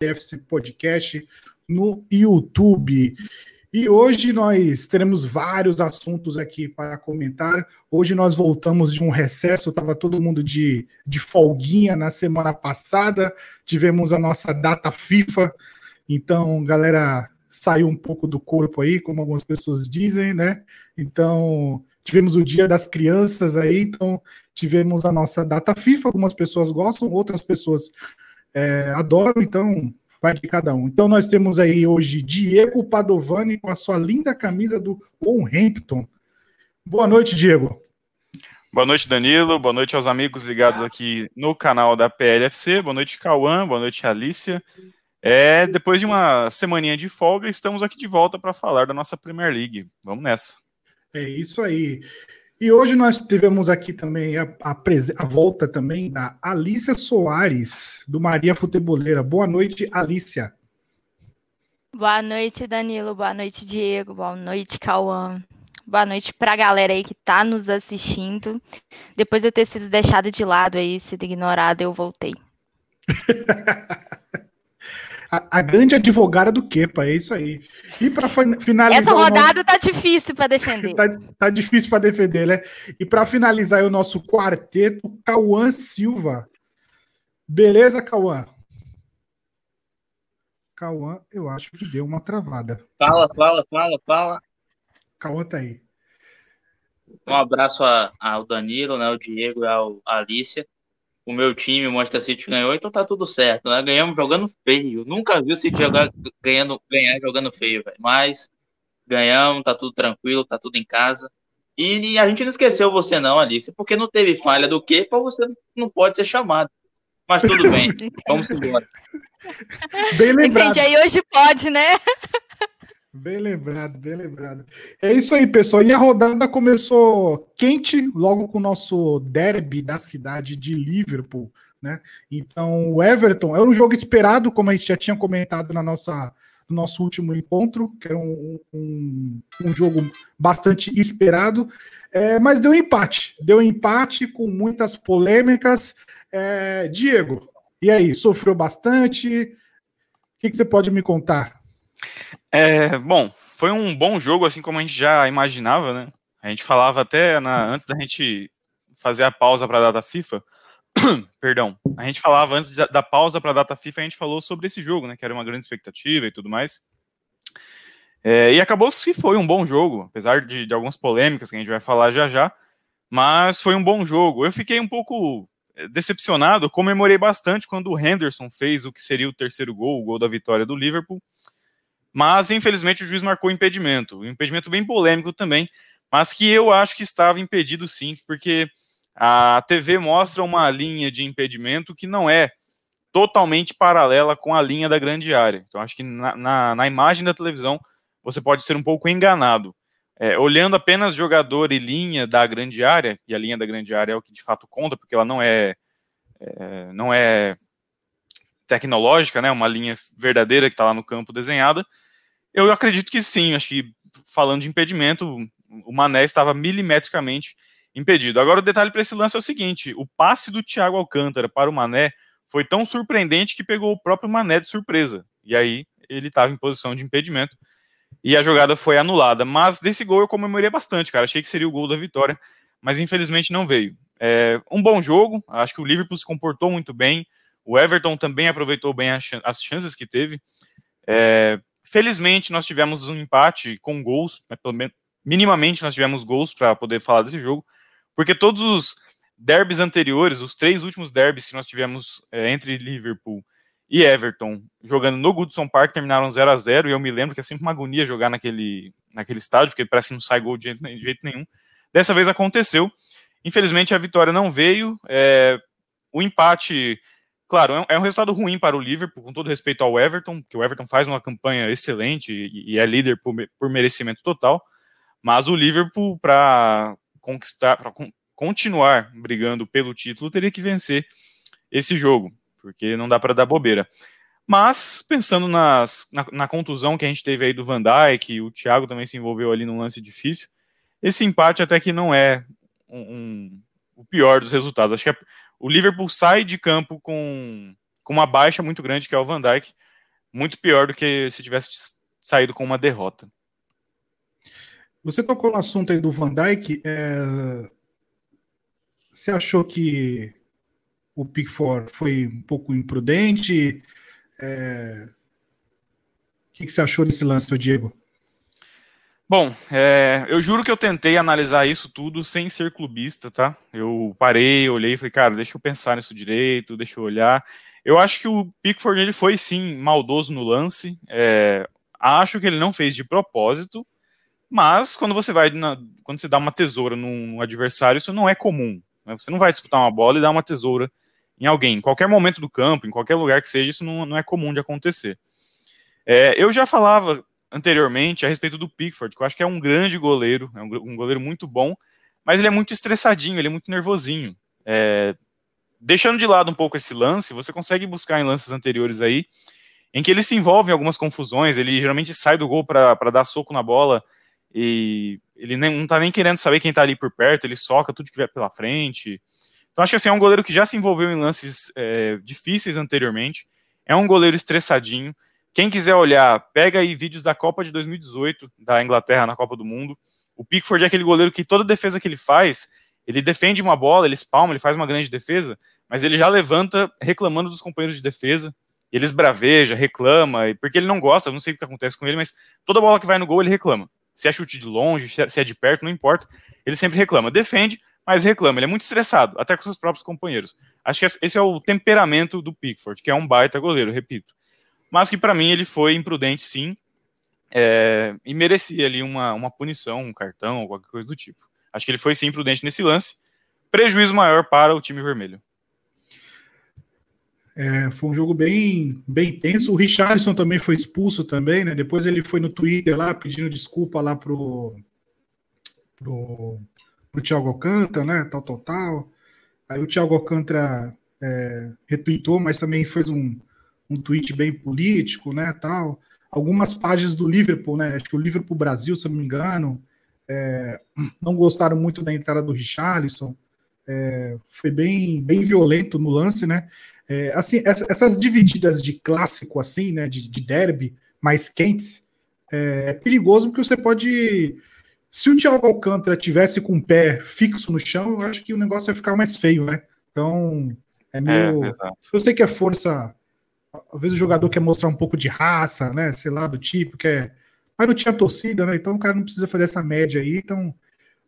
PLFC Podcast no YouTube. E hoje nós teremos vários assuntos aqui para comentar. Hoje nós voltamos de um recesso, estava todo mundo de folguinha na semana passada, tivemos a nossa data FIFA, então galera saiu um pouco do corpo aí, como algumas pessoas dizem, né? Então tivemos o Dia das Crianças aí, então tivemos a nossa data FIFA, algumas pessoas gostam, outras pessoas adoram, então... vai de cada um. Então nós temos aí hoje Diego Padovani com a sua linda camisa do Wolverhampton. Boa noite, Diego. Boa noite, Danilo. Boa noite aos amigos ligados aqui no canal da PLFC. Boa noite, Cauã. Boa noite, Alicia. Depois de uma semaninha de folga, estamos aqui de volta para falar da nossa Premier League. Vamos nessa. É isso aí. E hoje nós tivemos aqui também a volta também da Alicia Soares, do Maria Futeboleira. Boa noite, Alicia. Boa noite, Danilo. Boa noite, Diego. Boa noite, Cauã. Boa noite para a galera aí que está nos assistindo. Depois de eu ter sido deixado de lado aí, sido ignorado, eu voltei. A grande advogada do Kepa, é isso aí. E para finalizar... essa rodada tá difícil para defender. tá difícil para defender, né? E para finalizar o nosso quarteto, Cauã Silva. Beleza, Cauã? Cauã, eu acho que deu uma travada. Fala. Cauã tá aí. Um abraço ao Danilo, né, ao Diego e à Alicia. O meu time, o Manchester City, ganhou, então tá tudo certo, né? Ganhamos jogando feio. Nunca vi o City ganhar jogando feio, velho. Mas ganhamos, tá tudo tranquilo, tá tudo em casa. E a gente não esqueceu você não, Alice, porque não teve falha do Kepa, você não pode ser chamado. Mas tudo bem, vamos embora. Bem lembrado. Entendi, aí hoje pode, né? Bem lembrado. É isso aí, pessoal. E a rodada começou quente, logo com o nosso derby da cidade de Liverpool, né? Então, o Everton era um jogo esperado, como a gente já tinha comentado no nosso último encontro, que era um jogo bastante esperado, mas deu empate com muitas polêmicas. Diego, e aí, sofreu bastante? O que você pode me contar? Bom, foi um bom jogo, assim como a gente já imaginava, né? A gente falava até antes da gente fazer a pausa para a data FIFA, perdão, a gente falava antes da pausa para a data FIFA, a gente falou sobre esse jogo, né? Que era uma grande expectativa e tudo mais. E acabou que foi um bom jogo, apesar de algumas polêmicas que a gente vai falar já já, mas foi um bom jogo. Eu fiquei um pouco decepcionado, comemorei bastante quando o Henderson fez o que seria o terceiro gol, o gol da vitória do Liverpool. Mas, infelizmente, o juiz marcou impedimento. Um impedimento bem polêmico também, mas que eu acho que estava impedido sim, porque a TV mostra uma linha de impedimento que não é totalmente paralela com a linha da grande área. Então, acho que na imagem da televisão você pode ser um pouco enganado. Olhando apenas jogador e linha da grande área, e a linha da grande área é o que de fato conta, porque ela não é tecnológica, né, uma linha verdadeira que está lá no campo desenhada, eu acredito que sim, acho que falando de impedimento, o Mané estava milimetricamente impedido. Agora o detalhe para esse lance é o seguinte, o passe do Thiago Alcântara para o Mané foi tão surpreendente que pegou o próprio Mané de surpresa, e aí ele estava em posição de impedimento, e a jogada foi anulada, mas desse gol eu comemorei bastante, cara, achei que seria o gol da vitória, mas infelizmente não veio. Um bom jogo, acho que o Liverpool se comportou muito bem, o Everton também aproveitou bem as chances que teve. Felizmente, nós tivemos um empate com gols, né, pelo menos minimamente nós tivemos gols para poder falar desse jogo, porque todos os derbys anteriores, os três últimos derbys que nós tivemos entre Liverpool e Everton, jogando no Goodison Park, terminaram 0-0, e eu me lembro que é sempre uma agonia jogar naquele estádio, porque parece que não sai gol de jeito nenhum. Dessa vez aconteceu. Infelizmente, a vitória não veio. O empate... claro, é um resultado ruim para o Liverpool, com todo respeito ao Everton, que o Everton faz uma campanha excelente e é líder por merecimento total, mas o Liverpool, para conquistar, para continuar brigando pelo título, teria que vencer esse jogo, porque não dá para dar bobeira. Mas, pensando na contusão que a gente teve aí do Van Dijk, o Thiago também se envolveu ali num lance difícil, esse empate até que não é o pior dos resultados. Acho que o Liverpool sai de campo com uma baixa muito grande, que é o Van Dijk, muito pior do que se tivesse saído com uma derrota. Você tocou no assunto aí do Van Dijk. Você achou que o Pickford foi um pouco imprudente? O que você achou desse lance, Diego? Bom, eu juro que eu tentei analisar isso tudo sem ser clubista, tá? Eu parei, olhei e falei, cara, deixa eu pensar nisso direito, deixa eu olhar. Eu acho que o Pickford ele foi, sim, maldoso no lance. Acho que ele não fez de propósito, mas quando você vai quando você dá uma tesoura num adversário, isso não é comum, né? Você não vai disputar uma bola e dar uma tesoura em alguém. Em qualquer momento do campo, em qualquer lugar que seja, isso não é comum de acontecer. Eu já falava anteriormente a respeito do Pickford, que eu acho que é um grande goleiro, é um goleiro muito bom, mas ele é muito estressadinho, ele é muito nervosinho. Deixando de lado um pouco esse lance, você consegue buscar em lances anteriores aí, em que ele se envolve em algumas confusões, ele geralmente sai do gol para dar soco na bola, e ele não tá nem querendo saber quem tá ali por perto, ele soca tudo que vier pela frente. Então acho que assim, é um goleiro que já se envolveu em lances difíceis anteriormente, é um goleiro estressadinho. Quem quiser olhar, pega aí vídeos da Copa de 2018, da Inglaterra na Copa do Mundo. O Pickford é aquele goleiro que toda defesa que ele faz, ele defende uma bola, ele espalma, ele faz uma grande defesa, mas ele já levanta reclamando dos companheiros de defesa, ele esbraveja, reclama, porque ele não gosta, não sei o que acontece com ele, mas toda bola que vai no gol ele reclama. Se é chute de longe, se é de perto, não importa, ele sempre reclama. Defende, mas reclama, ele é muito estressado, até com seus próprios companheiros. Acho que esse é o temperamento do Pickford, que é um baita goleiro, repito. Mas que para mim ele foi imprudente, sim, e merecia ali uma punição, um cartão, qualquer coisa do tipo. Acho que ele foi, sim, imprudente nesse lance. Prejuízo maior para o time vermelho. Foi um jogo bem tenso. O Richarlison também foi expulso também, né? Depois ele foi no Twitter lá pedindo desculpa lá pro Thiago Alcântara, né? Tal. Aí o Thiago Alcântara retweetou, mas também fez um tweet bem político, né, tal. Algumas páginas do Liverpool, né, acho que o Liverpool Brasil, se eu não me engano, não gostaram muito da entrada do Richarlison, foi bem violento no lance, né, assim, essas divididas de clássico, assim, né, de derby mais quentes, é perigoso porque você pode, se o Thiago Alcântara tivesse com o pé fixo no chão, eu acho que o negócio ia ficar mais feio, né, então, eu sei que é força. Às vezes o jogador quer mostrar um pouco de raça, né? Sei lá, do tipo, mas não tinha torcida, né? Então o cara não precisa fazer essa média aí. Então,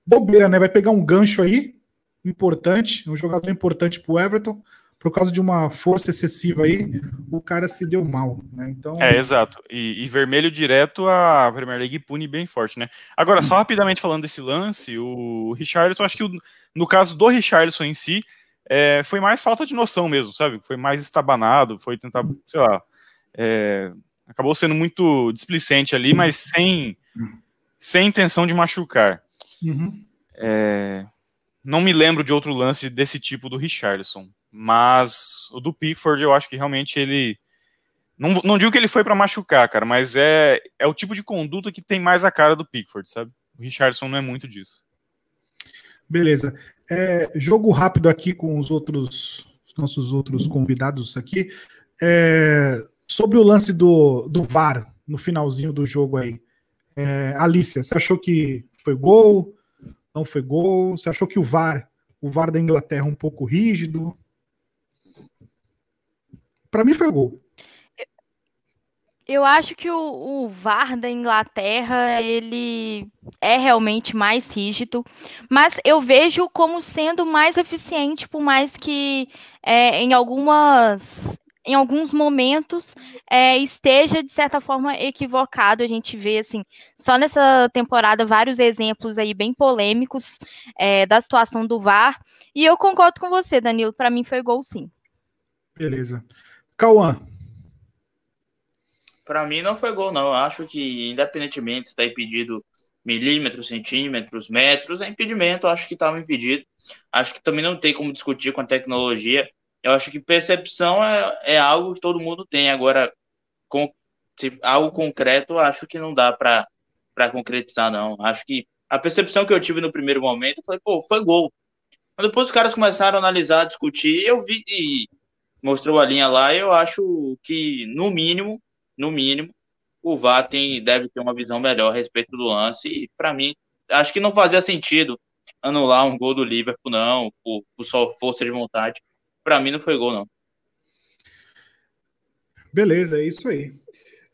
bobeira, né? Vai pegar um gancho aí, importante, um jogador importante pro Everton, por causa de uma força excessiva aí, o cara se deu mal, né? Então... exato. E vermelho direto, a Premier League pune bem forte, né? Agora, só rapidamente falando desse lance, o Richarlison, acho que no caso do Richarlison em si, foi mais falta de noção mesmo, sabe? Foi mais estabanado, foi tentar, sei lá, acabou sendo muito displicente ali, mas sem intenção de machucar. Uhum. Não me lembro de outro lance desse tipo do Richarlison, mas o do Pickford eu acho que realmente ele... Não digo que ele foi para machucar, cara, mas é o tipo de conduta que tem mais a cara do Pickford, sabe? O Richarlison não é muito disso. Beleza. Jogo rápido aqui com os nossos outros convidados aqui. Sobre o lance do VAR no finalzinho do jogo aí. Alicia, você achou que foi gol? Não foi gol? Você achou que o VAR da Inglaterra um pouco rígido? Para mim foi gol. Eu acho que o VAR da Inglaterra, ele é realmente mais rígido, mas eu vejo como sendo mais eficiente, por mais que em alguns momentos esteja, de certa forma, equivocado. A gente vê, assim, só nessa temporada, vários exemplos aí bem polêmicos da situação do VAR, e eu concordo com você, Danilo, para mim foi gol, sim. Beleza. Cauã. Para mim não foi gol, não. Eu acho que, independentemente se está impedido milímetros, centímetros, metros, é impedimento. Eu acho que estava impedido. Acho que também não tem como discutir com a tecnologia. Eu acho que percepção é algo que todo mundo tem. Agora, algo concreto, eu acho que não dá para concretizar, não. Acho que a percepção que eu tive no primeiro momento, eu falei, pô, foi gol. Mas depois os caras começaram a analisar, discutir, eu vi e mostrou a linha lá. Eu acho que, no mínimo, no mínimo, o VAR deve ter uma visão melhor a respeito do lance. E, para mim, acho que não fazia sentido anular um gol do Liverpool, não, por só força de vontade. Para mim, não foi gol, não. Beleza, é isso aí.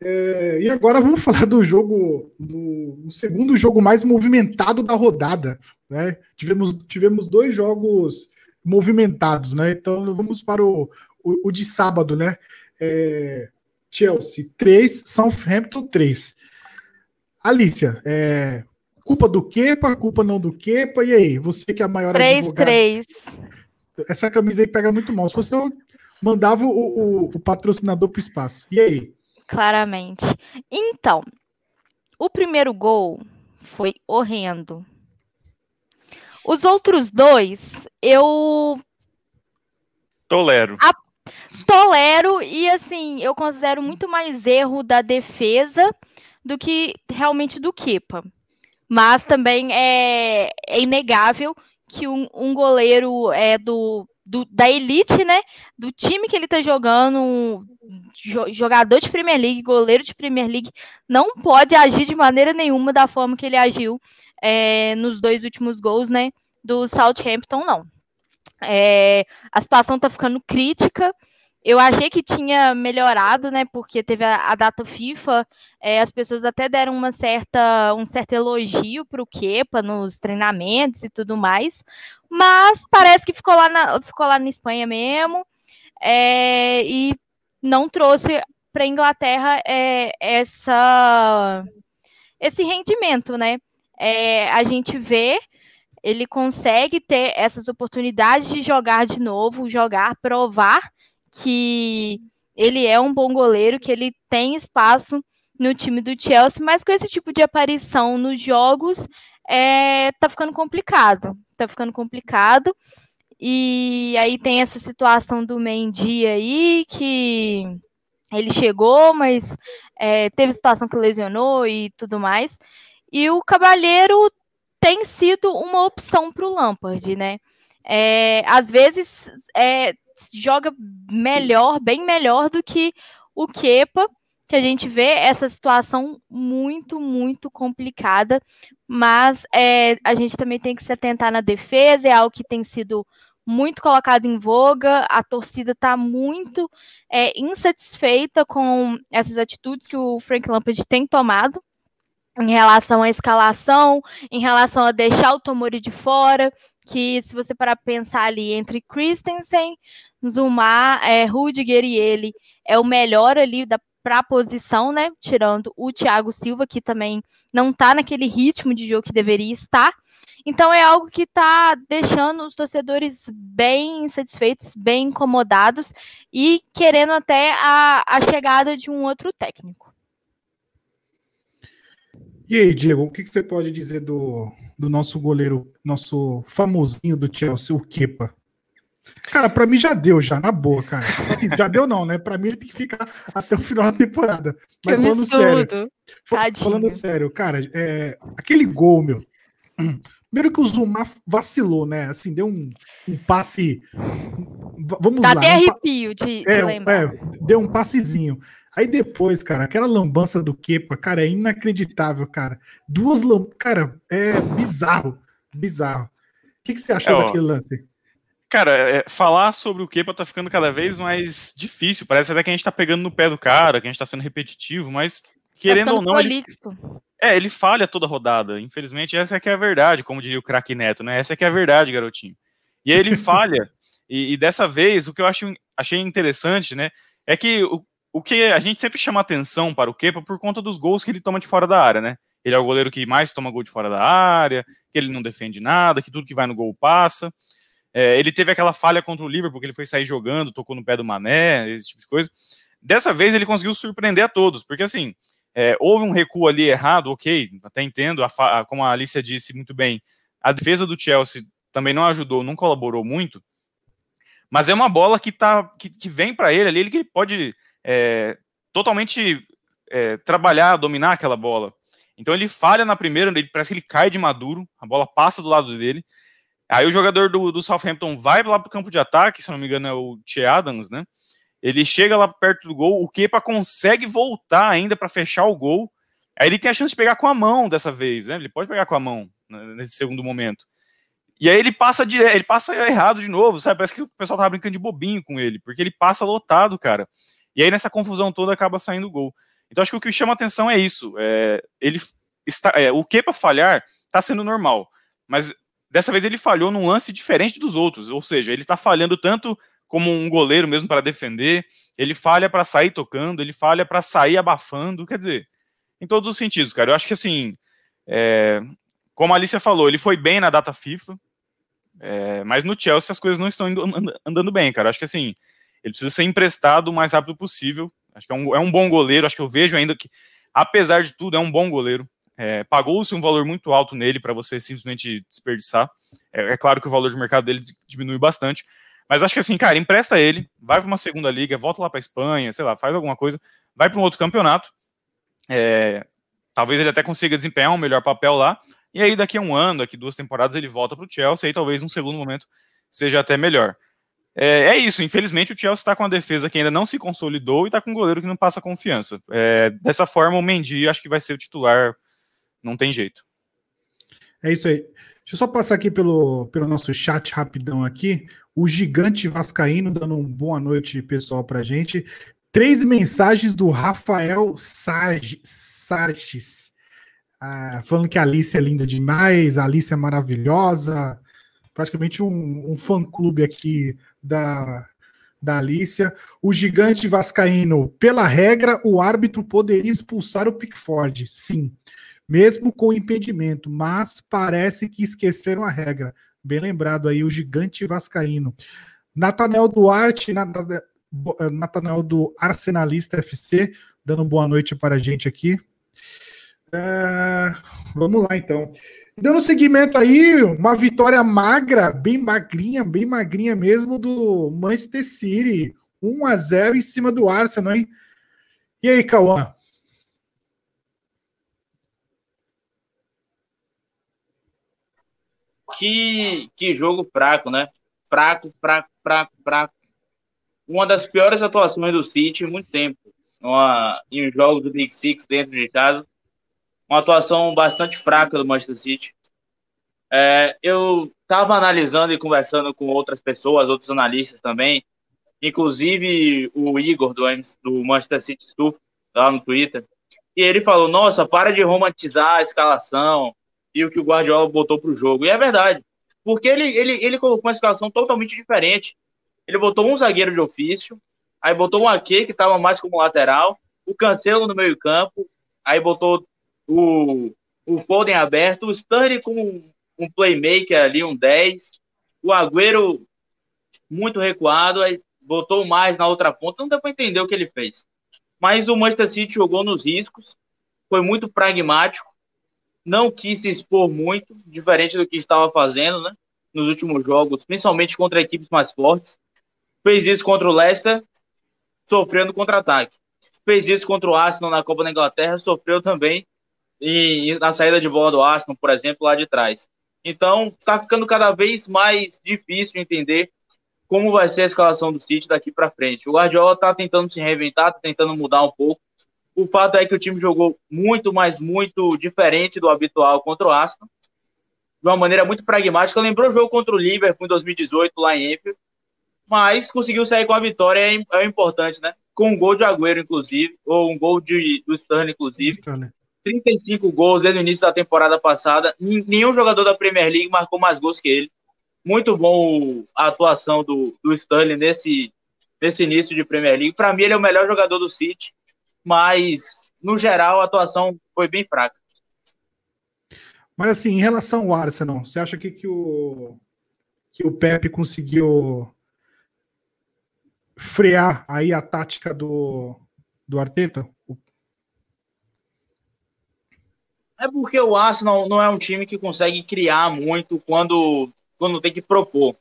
E agora vamos falar do jogo, do segundo jogo mais movimentado da rodada, né? Tivemos dois jogos movimentados, né? Então vamos para o de sábado, né? Chelsea 3, Southampton 3. Alicia, culpa do Kepa, culpa não do Kepa, e aí? Você que é a maior advogada. 3-3. Essa camisa aí pega muito mal. Se você mandava o patrocinador pro espaço, e aí? Claramente. Então, o primeiro gol foi horrendo. Os outros dois, eu... Tolero e, assim, eu considero muito mais erro da defesa do que realmente do Kepa. Mas também é inegável que um goleiro da elite, né? Do time que ele tá jogando, jogador de Premier League, goleiro de Premier League, não pode agir de maneira nenhuma da forma que ele agiu nos dois últimos gols, né? Do Southampton, não. A situação tá ficando crítica. Eu achei que tinha melhorado, né? Porque teve a data FIFA, as pessoas até deram um certo elogio pro Kepa nos treinamentos e tudo mais, mas parece que ficou lá na Espanha mesmo, e não trouxe para a Inglaterra esse rendimento, né? A gente vê, ele consegue ter essas oportunidades de jogar de novo, provar que ele é um bom goleiro, que ele tem espaço no time do Chelsea, mas com esse tipo de aparição nos jogos, tá ficando complicado. E aí tem essa situação do Mendy aí, que ele chegou, mas teve situação que lesionou e tudo mais. E o Cavalheiro tem sido uma opção para o Lampard, né? Às vezes... joga melhor, bem melhor do que o Kepa, que a gente vê essa situação muito, muito complicada, mas a gente também tem que se atentar na defesa, é algo que tem sido muito colocado em voga, a torcida está muito insatisfeita com essas atitudes que o Frank Lampard tem tomado em relação à escalação, em relação a deixar o Tomori de fora, que se você parar para pensar ali entre Christensen, Zuma, Rudiger e ele, é o melhor ali para a posição, né? Tirando o Thiago Silva, que também não está naquele ritmo de jogo que deveria estar. Então é algo que está deixando os torcedores bem insatisfeitos, bem incomodados e querendo até a chegada de um outro técnico. E aí, Diego, o que você pode dizer do nosso goleiro, nosso famosinho do Chelsea, o Kepa? Cara, pra mim já deu, já, na boa, cara. Assim, já deu não, né? Pra mim ele tem que ficar até o final da temporada. Mas falando sério, cara, aquele gol, meu. Primeiro que o Zuma vacilou, né? Assim, deu um passe... Vamos lá. Dá até arrepio de lembrar. Deu um passezinho. Aí depois, cara, aquela lambança do Kepa, cara, é inacreditável, cara. Duas lambanças, cara, é bizarro. O que você achou daquele lance? Cara, falar sobre o Kepa tá ficando cada vez mais difícil. Parece até que a gente tá pegando no pé do cara, que a gente tá sendo repetitivo, mas querendo ou não... ele falha toda a rodada. Infelizmente, essa que é a verdade, como diria o craque Neto, né? Essa que é a verdade, garotinho. E aí ele falha. E dessa vez, o que eu achei interessante, né, é que o que a gente sempre chama atenção para o Kepa por conta dos gols que ele toma de fora da área, né? Ele é o goleiro que mais toma gol de fora da área, que ele não defende nada, que tudo que vai no gol passa. Ele teve aquela falha contra o Liverpool, porque ele foi sair jogando, tocou no pé do Mané, esse tipo de coisa. Dessa vez ele conseguiu surpreender a todos, porque assim, houve um recuo ali errado, ok, até entendo, como a Alicia disse muito bem, a defesa do Chelsea também não ajudou, não colaborou muito, mas é uma bola que vem para ele ali, ele pode totalmente trabalhar, dominar aquela bola. Então ele falha na primeira, ele parece que ele cai de maduro, a bola passa do lado dele. Aí o jogador do Southampton vai lá pro campo de ataque, se não me engano é o Che Adams, né? Ele chega lá perto do gol, o Kepa consegue voltar ainda para fechar o gol. Aí ele tem a chance de pegar com a mão dessa vez, né? Ele pode pegar com a mão nesse segundo momento. E aí ele passa direto, ele passa errado de novo, sabe? Parece que o pessoal tava brincando de bobinho com ele, porque ele passa lotado, cara. E aí nessa confusão toda acaba saindo o gol. Então acho que o que chama atenção é isso. O Kepa falhar tá sendo normal, mas dessa vez ele falhou num lance diferente dos outros, ou seja, ele tá falhando tanto como um goleiro mesmo para defender, ele falha para sair tocando, ele falha para sair abafando, quer dizer, em todos os sentidos, cara. Eu acho que assim, como a Alicia falou, ele foi bem na data FIFA, mas no Chelsea as coisas não estão andando bem, cara. Eu acho que assim, ele precisa ser emprestado o mais rápido possível. Acho que é um bom goleiro, acho que eu vejo ainda que, apesar de tudo, é um bom goleiro. Pagou-se um valor muito alto nele para você simplesmente desperdiçar. É claro que o valor de mercado dele diminui bastante, mas acho que assim, cara, empresta ele, vai para uma segunda liga, volta lá para Espanha, sei lá, faz alguma coisa, vai para um outro campeonato, talvez ele até consiga desempenhar um melhor papel lá, e aí daqui a um ano, daqui 2 temporadas, ele volta para o Chelsea, e talvez num segundo momento seja até melhor. É isso, infelizmente o Chelsea está com a defesa que ainda não se consolidou e está com um goleiro que não passa confiança. Dessa forma, o Mendy acho que vai ser o titular, não tem jeito. É isso aí. Deixa eu só passar aqui pelo nosso chat rapidão aqui. O Gigante Vascaíno dando uma boa noite, pessoal, pra gente. 3 mensagens do Rafael Sarges. Falando que a Alicia é linda demais, a Alicia é maravilhosa. Praticamente um fã-clube aqui da Alicia. O Gigante Vascaíno. Pela regra, o árbitro poderia expulsar o Pickford. Sim. Mesmo com impedimento, mas parece que esqueceram a regra. Bem lembrado aí, o Gigante Vascaíno. Nathanael Duarte, Nathanael do Arsenalista FC, dando boa noite para a gente aqui. Vamos lá, então. Dando seguimento aí, uma vitória magra, bem magrinha mesmo, do Manchester City. 1-0 em cima do Arsenal, hein? E aí, Cauã? Que jogo fraco, né? Fraco. Uma das piores atuações do City em muito tempo. Em jogos do Big Six dentro de casa. Uma atuação bastante fraca do Manchester City. Eu estava analisando e conversando com outras pessoas, outros analistas também. Inclusive o Igor do Manchester City Stuff, lá no Twitter. E ele falou, nossa, para de romantizar a escalação e o que o Guardiola botou para o jogo. E é verdade, porque ele colocou uma escalação totalmente diferente. Ele botou um zagueiro de ofício, aí botou um Ake, que estava mais como lateral, o Cancelo no meio campo, aí botou o Foden aberto, o Sterling como um playmaker ali, um 10, o Agüero muito recuado, aí botou mais na outra ponta, não deu para entender o que ele fez. Mas o Manchester City jogou nos riscos, foi muito pragmático, não quis se expor muito, diferente do que estava fazendo, né, nos últimos jogos, principalmente contra equipes mais fortes. Fez isso contra o Leicester, sofrendo contra-ataque. Fez isso contra o Arsenal na Copa da Inglaterra, sofreu também na saída de bola do Arsenal, por exemplo, lá de trás. Então, está ficando cada vez mais difícil entender como vai ser a escalação do City daqui para frente. O Guardiola está tentando se reinventar, está tentando mudar um pouco. O fato é que o time jogou muito, mas muito diferente do habitual contra o Aston. De uma maneira muito pragmática. Lembrou o jogo contra o Liverpool em 2018, lá em Anfield. Mas conseguiu sair com a vitória, é importante, né? Com um gol de Agüero, inclusive. Ou um gol do Sterling, inclusive. 35 gols desde o início da temporada passada. Nenhum jogador da Premier League marcou mais gols que ele. Muito bom a atuação do Sterling nesse início de Premier League. Para mim, ele é o melhor jogador do City. Mas, no geral, a atuação foi bem fraca. Mas, assim, em relação ao Arsenal, você acha que o Pepe conseguiu frear aí a tática do Arteta? É porque o Arsenal não é um time que consegue criar muito quando tem que propor.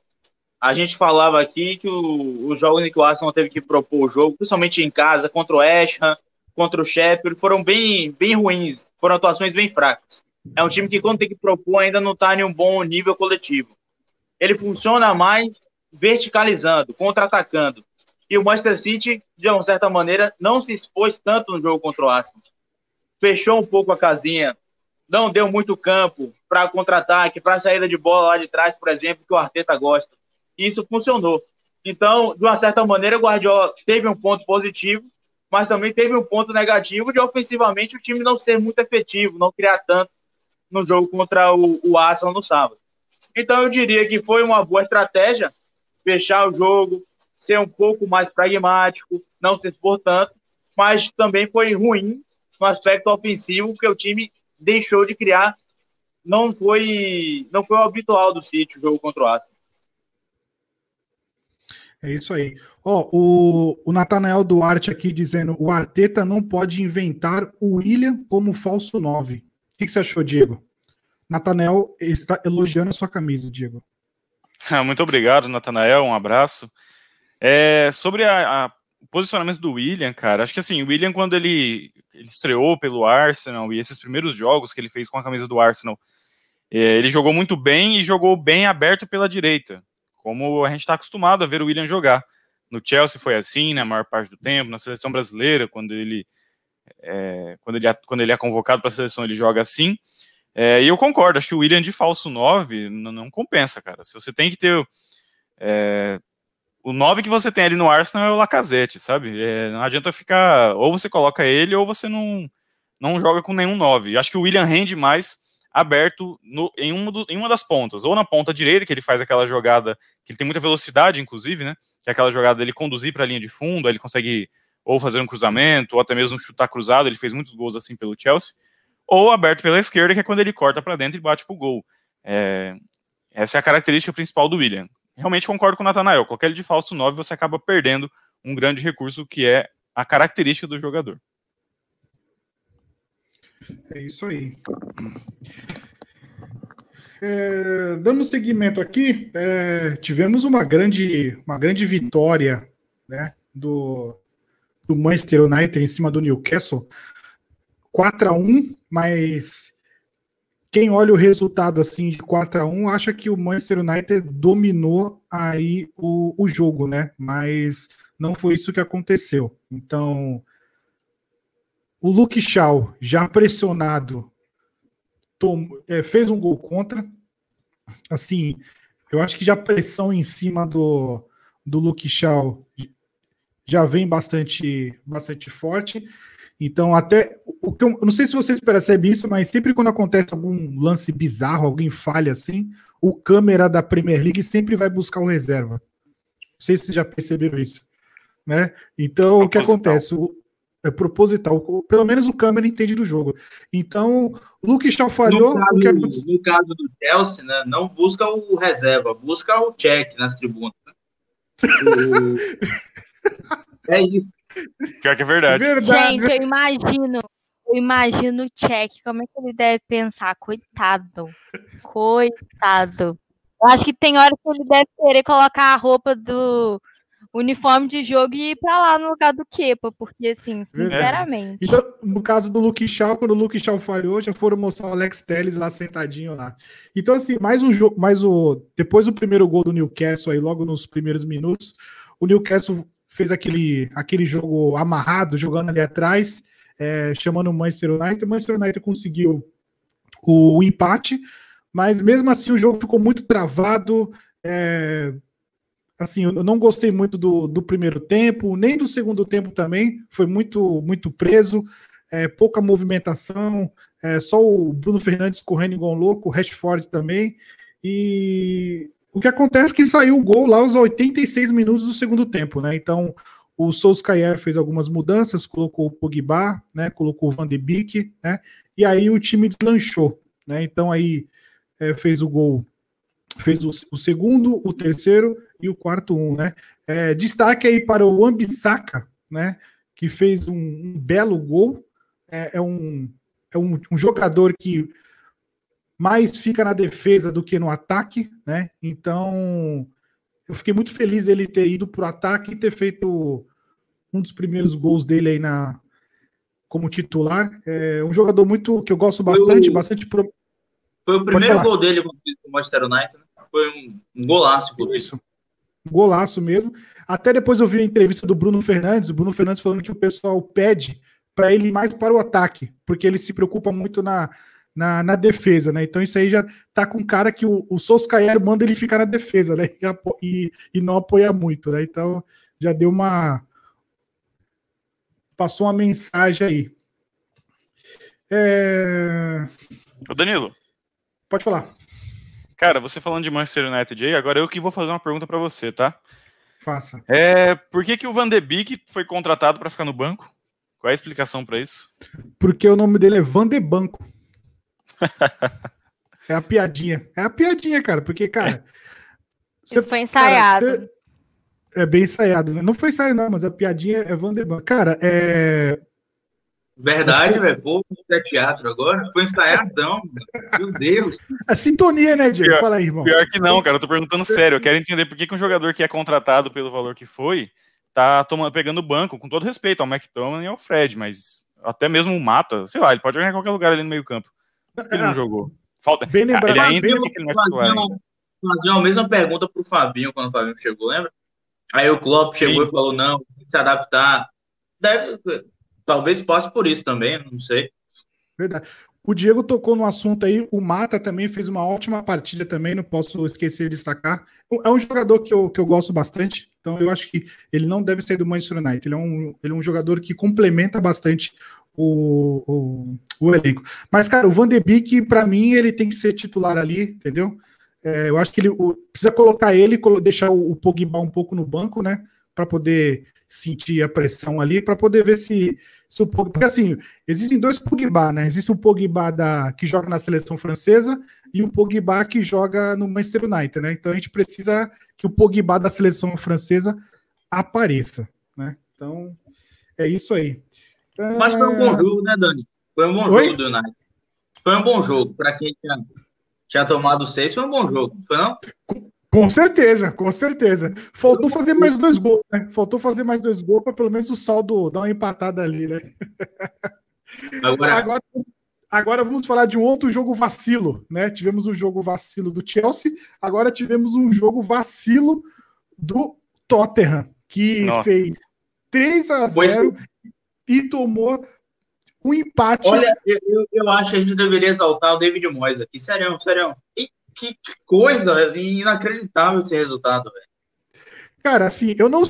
A gente falava aqui que os jogos em que o Arsenal teve que propor o jogo, principalmente em casa, contra o West Ham, contra o Sheffield, foram bem ruins, foram atuações bem fracas. É um time que quando tem que propor ainda não está em um bom nível coletivo. Ele funciona mais verticalizando, contra-atacando. E o Manchester City, de uma certa maneira, não se expôs tanto no jogo contra o Arsenal. Fechou um pouco a casinha, não deu muito campo para contra-ataque, para saída de bola lá de trás, por exemplo, que o Arteta gosta. E isso funcionou. Então, de uma certa maneira, o Guardiola teve um ponto positivo, mas também teve um ponto negativo de, ofensivamente, o time não ser muito efetivo, não criar tanto no jogo contra o Arsenal no sábado. Então, eu diria que foi uma boa estratégia fechar o jogo, ser um pouco mais pragmático, não se expor tanto, mas também foi ruim no aspecto ofensivo, porque o time deixou de criar, não foi o habitual do City o jogo contra o Arsenal. É isso aí. Ó, o Natanael Duarte aqui dizendo: o Arteta não pode inventar o William como falso 9. O que você achou, Diego? Natanael está elogiando a sua camisa, Diego. Muito obrigado, Natanael. Um abraço. Sobre o posicionamento do William, cara, acho que assim, o William, quando ele estreou pelo Arsenal e esses primeiros jogos que ele fez com a camisa do Arsenal, ele jogou muito bem e jogou bem aberto pela direita, como a gente está acostumado a ver o William jogar. No Chelsea foi assim, na maior parte do tempo, na seleção brasileira, quando ele é convocado para a seleção, ele joga assim. E eu concordo, acho que o William de falso 9 não compensa, cara. Se você tem que ter... o 9 que você tem ali no Arsenal é o Lacazette, sabe? Não adianta ficar... Ou você coloca ele, ou você não joga com nenhum 9. Acho que o William rende mais aberto em uma das pontas. Ou na ponta direita, que ele faz aquela jogada... Que ele tem muita velocidade, inclusive, né? Que é aquela jogada dele conduzir para a linha de fundo, aí ele consegue ou fazer um cruzamento, ou até mesmo chutar cruzado. Ele fez muitos gols assim pelo Chelsea. Ou aberto pela esquerda, que é quando ele corta para dentro e bate pro gol. Essa é a característica principal do William. Realmente concordo com o Nathanael. Qualquer ele de falso 9, você acaba perdendo um grande recurso que é a característica do jogador. É isso aí. Dando seguimento aqui, tivemos uma grande vitória, né, do Manchester United em cima do Newcastle. 4-1, mas quem olha o resultado assim de 4-1 acha que o Manchester United dominou aí o jogo, né? Mas não foi isso que aconteceu. Então, o Luke Shaw, já pressionado, fez um gol contra. Assim, eu acho que já a pressão em cima do Luke Shaw já vem bastante forte. Então, até o que eu não sei se vocês percebem isso, mas sempre quando acontece algum lance bizarro, alguém falha assim, o câmera da Premier League sempre vai buscar o reserva. Não sei se vocês já perceberam isso, né? Então, o que acontece? É proposital. Pelo menos o câmera entende do jogo. Então, o Luke Shaw falhou. No caso do Chelsea, né, não busca o reserva, busca o check nas tribunas. É isso. Pior que é verdade. Gente, eu imagino o Check, como é que ele deve pensar? Coitado. Eu acho que tem hora que ele deve querer colocar a roupa do uniforme de jogo e ir pra lá no lugar do Kepa, porque assim, sinceramente. Então, no caso do Luke Shaw, quando o Luke Shaw falhou, já foram mostrar o Alex Telles lá sentadinho lá. Então assim, mais um jogo, depois do primeiro gol do Newcastle aí, logo nos primeiros minutos, o Newcastle fez aquele jogo amarrado, jogando ali atrás, chamando o Manchester United. O Manchester United conseguiu o empate, mas mesmo assim o jogo ficou muito travado. Assim, eu não gostei muito do primeiro tempo, nem do segundo tempo também, foi muito, muito preso, pouca movimentação, só o Bruno Fernandes correndo igual um louco, o Rashford também, e... O que acontece é que saiu o gol lá aos 86 minutos do segundo tempo, né? Então, o Solskjaer fez algumas mudanças, colocou o Pogba, né? Colocou o Van Dijk, né? E aí o time deslanchou, né? Então, aí fez o gol, fez o segundo, o terceiro e o quarto né? Destaque aí para o Wan-Bissaka, né? Que fez um belo gol. É um jogador que mais fica na defesa do que no ataque, né? Então, eu fiquei muito feliz dele ter ido para o ataque e ter feito um dos primeiros gols dele aí como titular. É um jogador muito que eu gosto bastante. Foi o primeiro gol dele contra o Manchester United. Foi um golaço. Isso. Golaço mesmo. Até depois eu vi a entrevista do Bruno Fernandes, falando que o pessoal pede para ele mais para o ataque, porque ele se preocupa muito na defesa, né? Então isso aí já tá com cara que o Solskjaer manda ele ficar na defesa, né? E não apoia muito, né? Então já deu uma... Passou uma mensagem aí. Ô Danilo. Pode falar. Cara, você falando de Manchester United aí, agora eu que vou fazer uma pergunta pra você, tá? Faça. Por que o Van Dijk foi contratado pra ficar no banco? Qual é a explicação pra isso? Porque o nome dele é Van de Banco. É a piadinha. É a piadinha, cara, porque, cara... Isso foi ensaiado. Cara, é bem ensaiado, né? Não foi ensaiado, não, mas a piadinha é Van de Banco. Cara, Verdade, velho. Pô, é teatro agora. Foi ensaiadão, meu Deus. A sintonia, né, Diego? Fala aí, irmão. Pior que não, cara. Eu tô perguntando sério. Eu quero entender por que um jogador que é contratado pelo valor que foi tá pegando o banco, com todo respeito ao McTominay e ao Fred, mas até mesmo o Mata, sei lá, ele pode jogar em qualquer lugar ali no meio campo. Ele não jogou. Falta. Bem lembrado. Ele ainda fazia a mesma pergunta pro Fabinho quando o Fabinho chegou, lembra? Aí o Klopp chegou e falou, não, tem que se adaptar. Talvez passe por isso também, não sei. Verdade. O Diego tocou no assunto aí, o Mata também fez uma ótima partida também, não posso esquecer de destacar. É um jogador que eu gosto bastante, então eu acho que ele não deve sair do Manchester United, ele é um jogador que complementa bastante o elenco. Mas, cara, o Van de Beek, pra mim, ele tem que ser titular ali, entendeu? Eu acho que ele precisa colocar ele, deixar o Pogba um pouco no banco, né, pra poder... sentir a pressão ali, para poder ver se o Pogba... Porque, assim, existem dois Pogba, né? Existe o Pogba que joga na seleção francesa e o Pogba que joga no Manchester United, né? Então, a gente precisa que o Pogba da seleção francesa apareça, né? Então, é isso aí. Mas foi um bom jogo, né, Dani? Foi um bom jogo do United. Foi um bom jogo. Para quem tinha tomado 6, foi um bom jogo. Foi, não? Com certeza, com certeza. Faltou fazer mais 2 gols, né? Faltou fazer mais 2 gols para pelo menos o saldo dar uma empatada ali, né? Agora vamos falar de um outro jogo vacilo, né? Tivemos um jogo vacilo do Chelsea, agora tivemos um jogo vacilo do Tottenham, que fez 3-0 e tomou um empate. Olha, eu acho que a gente deveria exaltar o David Moyes aqui. Sério. Que coisa inacreditável esse resultado, velho. Cara, assim, eu não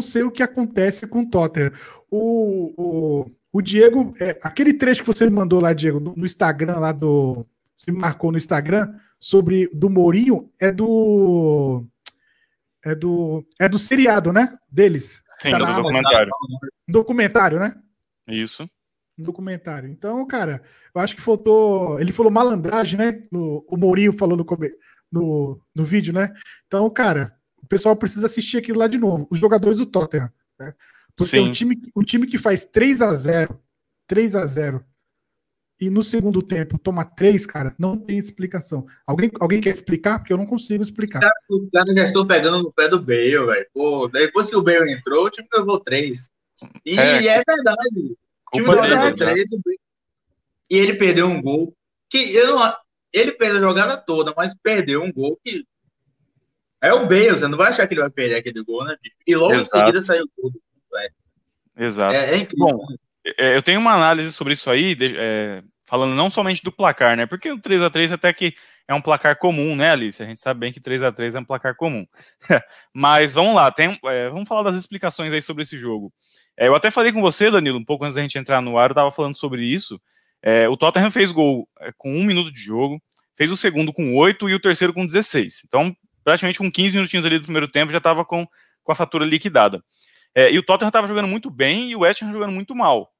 sei o que acontece com o Tottenham. O Diego, aquele trecho que você me mandou lá, Diego, no Instagram lá você me marcou no Instagram sobre do Mourinho, é do seriado, né? Deles. Sim, tá do documentário. Documentário, né? Isso. Documentário. Então, cara, eu acho que faltou... Ele falou malandragem, né? O Mourinho falou no vídeo, né? Então, cara, o pessoal precisa assistir aquilo lá de novo. Os jogadores do Tottenham, né? Porque sim. Um time que faz 3-0 e no segundo tempo toma 3, cara, não tem explicação. Alguém quer explicar? Porque eu não consigo explicar. Os caras já estão pegando no pé do Bale, velho. Pô, depois que o Bale entrou, o time levou 3. E é verdade. O time do 3, e ele perdeu um gol que ele perdeu a jogada toda, mas perdeu um gol que é o Bale, você não vai achar que ele vai perder aquele gol, né? E logo em seguida saiu o gol. Exato. É incrível. Bom, eu tenho uma análise sobre isso aí, falando não somente do placar, né? Porque o 3-3 até que é um placar comum, né, Alice? A gente sabe bem que 3-3 é um placar comum. Mas vamos lá, vamos falar das explicações aí sobre esse jogo. Eu até falei com você, Danilo, um pouco antes da gente entrar no ar, eu estava falando sobre isso. O Tottenham fez gol com 1 minuto de jogo, fez o segundo com 8 e o terceiro com 16. Então, praticamente com 15 minutinhos ali do primeiro tempo, já estava com a fatura liquidada. E o Tottenham estava jogando muito bem e o West Ham jogando muito mal.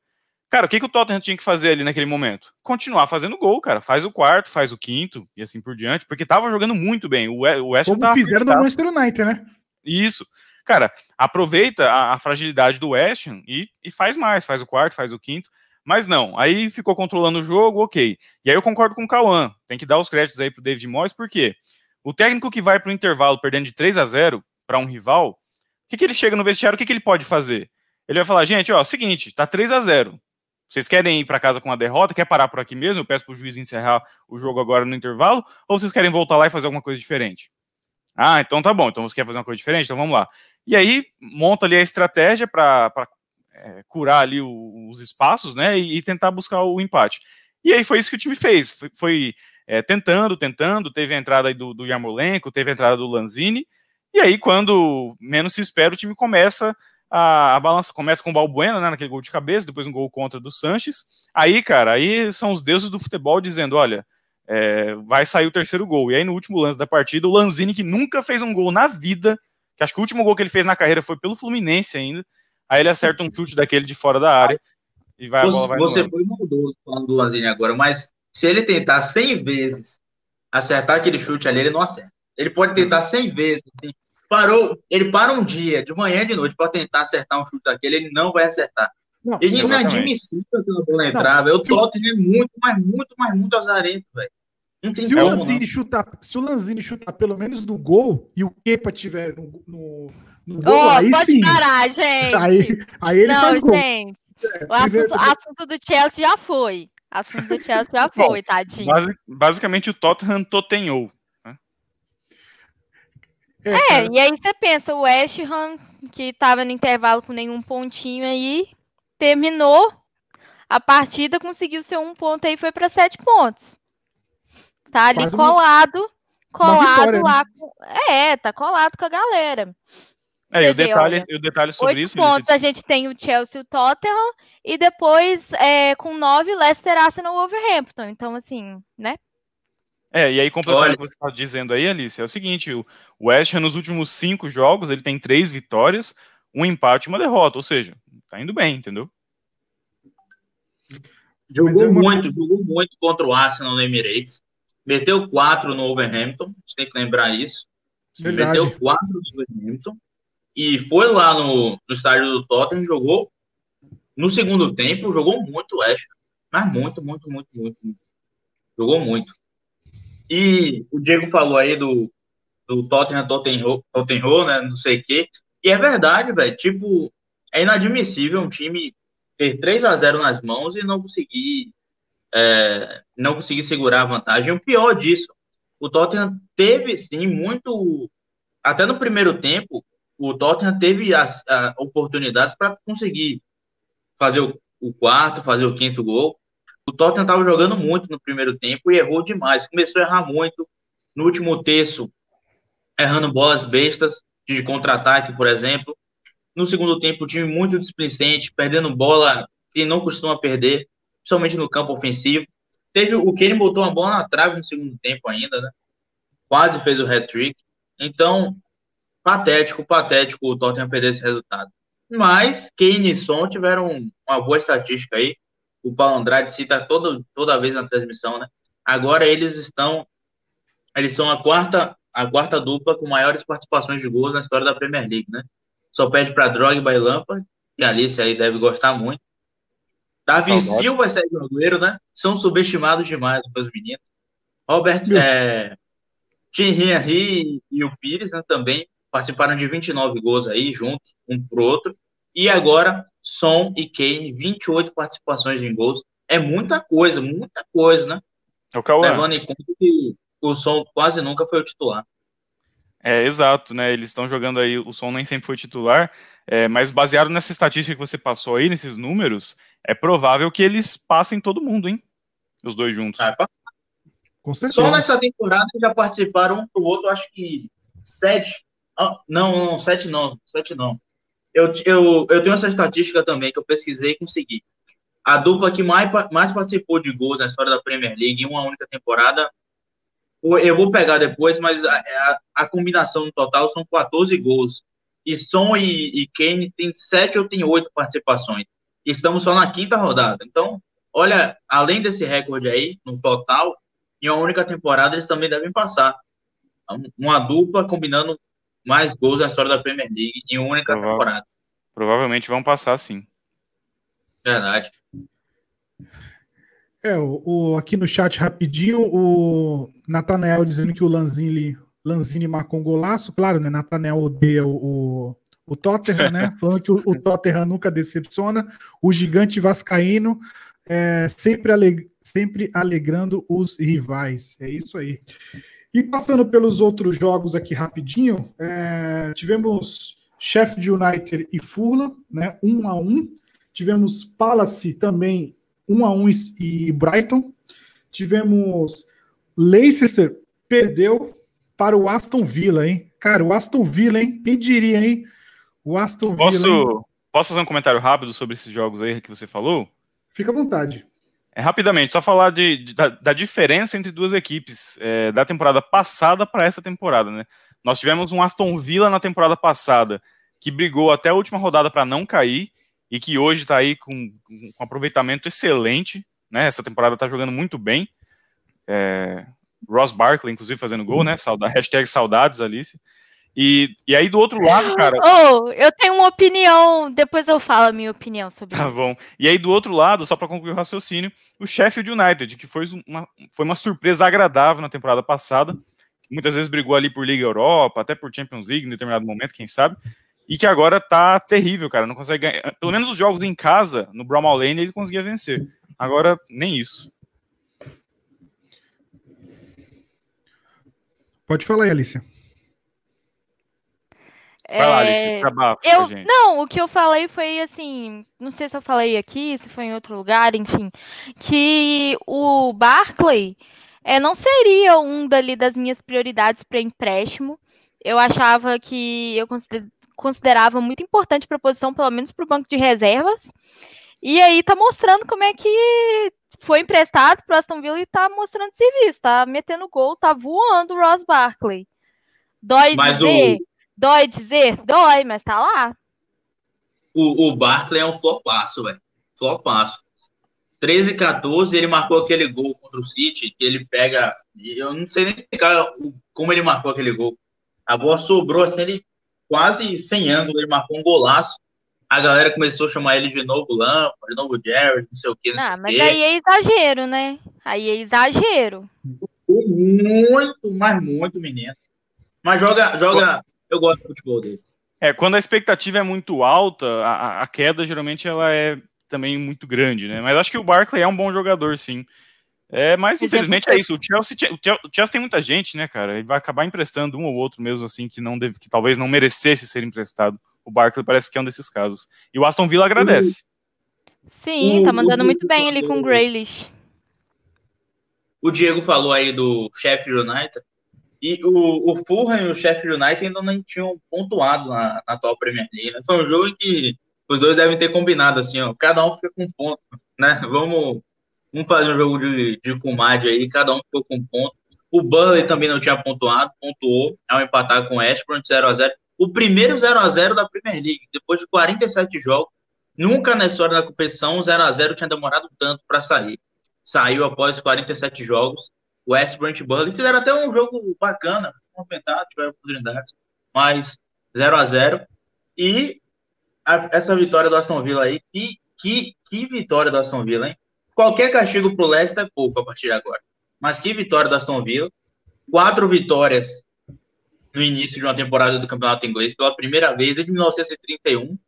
Cara, o que o Tottenham tinha que fazer ali naquele momento? Continuar fazendo gol, cara. Faz o quarto, faz o quinto e assim por diante, porque estava jogando muito bem. O West Ham como fizeram do Manchester United, né? Isso. Cara, aproveita a fragilidade do West Ham e faz mais, faz o quarto, faz o quinto, mas não, aí ficou controlando o jogo, ok. E aí eu concordo com o Cauã, tem que dar os créditos aí pro David Moyes, porque o técnico que vai pro intervalo perdendo de 3-0 para um rival, o que ele chega no vestiário, o que ele pode fazer? Ele vai falar, gente, ó, seguinte, tá 3-0, vocês querem ir para casa com uma derrota, quer parar por aqui mesmo, eu peço pro juiz encerrar o jogo agora no intervalo, ou vocês querem voltar lá e fazer alguma coisa diferente? Ah, então tá bom, então você quer fazer uma coisa diferente, então vamos lá. E aí monta ali a estratégia para curar ali os espaços, né, e tentar buscar o empate. E aí foi isso que o time fez, foi tentando, teve a entrada aí do Yarmolenko, teve a entrada do Lanzini, e aí quando menos se espera o time começa a balança, começa com o Balbuena, né, naquele gol de cabeça, depois um gol contra do Sanches, aí cara, aí são os deuses do futebol dizendo, olha, vai sair o terceiro gol, e aí no último lance da partida, o Lanzini, que nunca fez um gol na vida, que acho que o último gol que ele fez na carreira foi pelo Fluminense ainda, aí ele acerta um chute daquele de fora da área, e vai, a bola vai. Você foi maldoso falando do Lanzini agora, mas se ele tentar 100 vezes acertar aquele chute ali, ele não acerta. Ele pode tentar 100 vezes, assim, ele para um dia, de manhã e de noite, para tentar acertar um chute daquele, ele não vai acertar. Não, ele não é admissível que a bola entrava. O Tottenham é muito azarento, velho. Se o Lanzini chutar pelo menos no gol e o Kepa tiver no gol, aí pode sim. Pode parar, gente. Aí ele faz gol. Gente, o assunto do Chelsea já foi. Bom, tadinho. Basicamente o Tottenham totenhou. E aí você pensa, o West Ham, que tava no intervalo com nenhum pontinho aí, terminou a partida, conseguiu seu 1 ponto aí, foi para 7 pontos. Tá ali colado lá. Tá colado com a galera. E o detalhe sobre 8 isso... 8 pontos a gente tem o Chelsea e o Tottenham, e depois, com 9, Leicester, Arsenal e Wolverhampton. Então, assim, né? E aí, completando o que você está dizendo aí, Alice, é o seguinte, o West Ham, nos últimos 5 jogos, ele tem 3 vitórias, um empate e uma derrota, ou seja, tá indo bem, entendeu? Jogou muito contra o Arsenal no Emirates, meteu 4 no Wolverhampton, a gente tem que lembrar isso. Verdade. Meteu 4 no Wolverhampton, e foi lá no estádio do Tottenham, jogou no segundo tempo, jogou muito o West Ham, mas muito. Jogou muito. E o Diego falou aí do Tottenham, né, não sei o quê, e é verdade, velho, tipo, é inadmissível um time ter 3-0 nas mãos e não conseguir segurar a vantagem. O pior disso, o Tottenham teve, sim, muito, até no primeiro tempo, o Tottenham teve as oportunidades para conseguir fazer o quarto, fazer o 5º gol. O Tottenham estava jogando muito no primeiro tempo e errou demais. Começou a errar muito no último terço, errando bolas bestas de contra-ataque, por exemplo. No segundo tempo, o time muito displicente, perdendo bola que não costuma perder, principalmente no campo ofensivo. Teve o que ele botou uma bola na trave no segundo tempo ainda, né? Quase fez o hat-trick. Então... Patético o Tottenham perder esse resultado. Mas Kane e Son tiveram uma boa estatística aí. O Paulo Andrade cita toda vez na transmissão, né? Agora eles são a quarta dupla com maiores participações de gols na história da Premier League, né? Só perde para Drogba e Lampard, e a Alice aí deve gostar muito. Davi Silva vai sair goleiro, né? São subestimados demais os meninos. Roberto, Tim Henry e o Pires, né, também participaram de 29 gols aí, juntos, um pro outro. E agora, Son e Kane, 28 participações em gols. É muita coisa, né? É o Cauã. Levando em conta que o Son quase nunca foi o titular. Exato, né? Eles estão jogando aí, o Son nem sempre foi titular, mas baseado nessa estatística que você passou aí, nesses números, é provável que eles passem todo mundo, hein? Os dois juntos. Com certeza. Só nessa temporada já participaram um pro outro, acho que 7... Não, sete não. Eu tenho essa estatística também, que eu pesquisei e consegui. A dupla que mais participou de gols na história da Premier League em uma única temporada, eu vou pegar depois, mas a combinação no total são 14 gols. E Son e Kane tem 7 ou tem 8 participações. E estamos só na 5ª rodada. Então, olha, além desse recorde aí, no total, em uma única temporada eles também devem passar. Uma dupla combinando mais gols na história da Premier League em uma única temporada. Provavelmente vão passar, sim. Verdade. Aqui no chat, rapidinho, o Nathanael dizendo que o Lanzini marcou um golaço. Claro, né? Nathanael odeia o Tottenham, né? Falando que o Tottenham nunca decepciona. O gigante vascaíno sempre alegrando os rivais. É isso aí. E passando pelos outros jogos aqui rapidinho, tivemos Sheffield United e Fulham, né, 1-1. Tivemos Palace também 1-1 e Brighton. Tivemos Leicester, perdeu para o Aston Villa, hein? Cara, o Aston Villa, hein? Quem diria, hein? O Aston Villa... Posso fazer um comentário rápido sobre esses jogos aí que você falou? Fica à vontade. Rapidamente, só falar da diferença entre duas equipes da temporada passada para essa temporada, né? Nós tivemos um Aston Villa na temporada passada que brigou até a última rodada para não cair e que hoje está aí com um aproveitamento excelente, né? Essa temporada está jogando muito bem. Ross Barkley, inclusive, fazendo gol, né? Hashtag saudades, Alice. E aí, do outro lado, cara... eu tenho uma opinião, depois eu falo a minha opinião sobre isso. Tá bom. E aí, do outro lado, só para concluir o raciocínio, o Sheffield United, que foi uma surpresa agradável na temporada passada, que muitas vezes brigou ali por Liga Europa, até por Champions League em determinado momento, quem sabe, e que agora tá terrível, cara. Não consegue ganhar. Pelo menos os jogos em casa, no Bramall Lane, ele conseguia vencer. Agora, nem isso. Pode falar aí, Alicia. Vai lá, Alice, trabalha pra gente. Não, o que eu falei foi assim, não sei se eu falei aqui, se foi em outro lugar, enfim, que o Barkley não seria um dali das minhas prioridades para empréstimo. Eu achava que eu considerava muito importante para a posição, pelo menos para o banco de reservas. E aí tá mostrando como é que foi emprestado para o Aston Villa e tá mostrando serviço, tá metendo gol, tá voando o Ross Barkley. Dói dizer, mas tá lá. O Barkley é um flopaço, velho. Flopaço. 13-14, ele marcou aquele gol contra o City, que ele pega... Eu não sei nem explicar como ele marcou aquele gol. A bola sobrou, assim, ele quase sem ângulo, ele marcou um golaço. A galera começou a chamar ele de novo Lampard, de novo Gerrard, não sei o que. Mas aí é exagero, né? Aí é exagero. Muito, mas muito, menino. Mas joga... Eu gosto do futebol dele. Quando a expectativa é muito alta, a queda geralmente ela é também muito grande, né? Mas acho que o Barkley é um bom jogador, sim. Mas infelizmente é isso. O Chelsea tem muita gente, né, cara? Ele vai acabar emprestando um ou outro mesmo, assim, que talvez não merecesse ser emprestado. O Barkley parece que é um desses casos. E o Aston Villa agradece. Sim, tá mandando muito bem ali com o Grealish. O Diego falou aí do Sheffield United. E o Fulham e o Sheffield United ainda não tinham pontuado na atual Premier League, né? Foi um jogo em que os dois devem ter combinado, assim, ó, cada um fica com um ponto, né? Vamos fazer um jogo de comadre aí, cada um ficou com um ponto. O Burnley também não tinha pontuou, ao empatar com o West Ham 0-0. O primeiro 0-0 da Premier League, depois de 47 jogos, nunca na história da competição o 0-0 tinha demorado tanto para sair. Saiu após 47 jogos. O West Ham e Burnley fizeram até um jogo bacana, tiveram oportunidades, mas 0-0. E essa vitória do Aston Villa aí, que vitória do Aston Villa, hein? Qualquer castigo pro Leicester é pouco a partir de agora. Mas que vitória do Aston Villa. 4 vitórias no início de uma temporada do Campeonato Inglês, pela primeira vez desde 1931.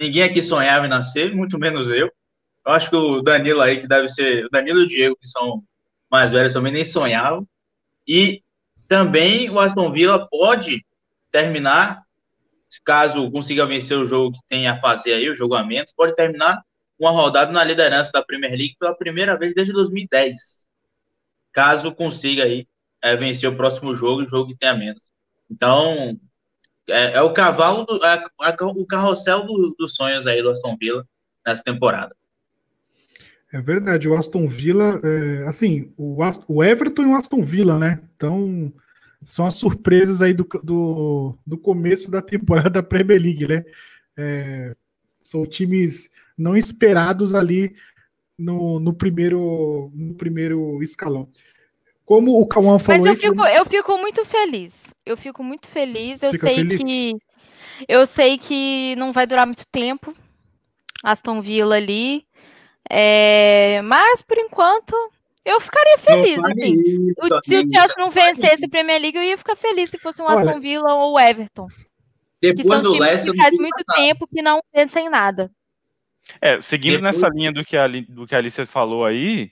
Ninguém aqui sonhava em nascer, muito menos eu. Eu acho que o Danilo aí, que deve ser... O Danilo e o Diego, que são... mais velhos também nem sonhavam. E também o Aston Villa pode terminar, caso consiga vencer o jogo que tem a fazer aí, o jogo a menos, pode terminar uma rodada na liderança da Premier League pela primeira vez desde 2010. Caso consiga aí vencer o próximo jogo, o jogo que tem a menos. Então, é o cavalo, o carrossel dos sonhos aí do Aston Villa nessa temporada. É verdade, o Aston Villa, assim, o Everton e o Aston Villa, né? Então, são as surpresas aí do começo da temporada da Premier League, né? São times não esperados ali no primeiro escalão. Como o Cauã falou... Mas eu fico muito feliz. Eu fico muito feliz. Eu sei que não vai durar muito tempo. Aston Villa ali... mas, por enquanto, eu ficaria feliz. Assim. Se o Chelsea não vencesse a Premier League, eu ia ficar feliz se fosse um Aston Villa ou Everton. Depois do Leicester, faz muito tempo que não pensa em nada. Seguindo nessa linha do que a Alicia falou aí,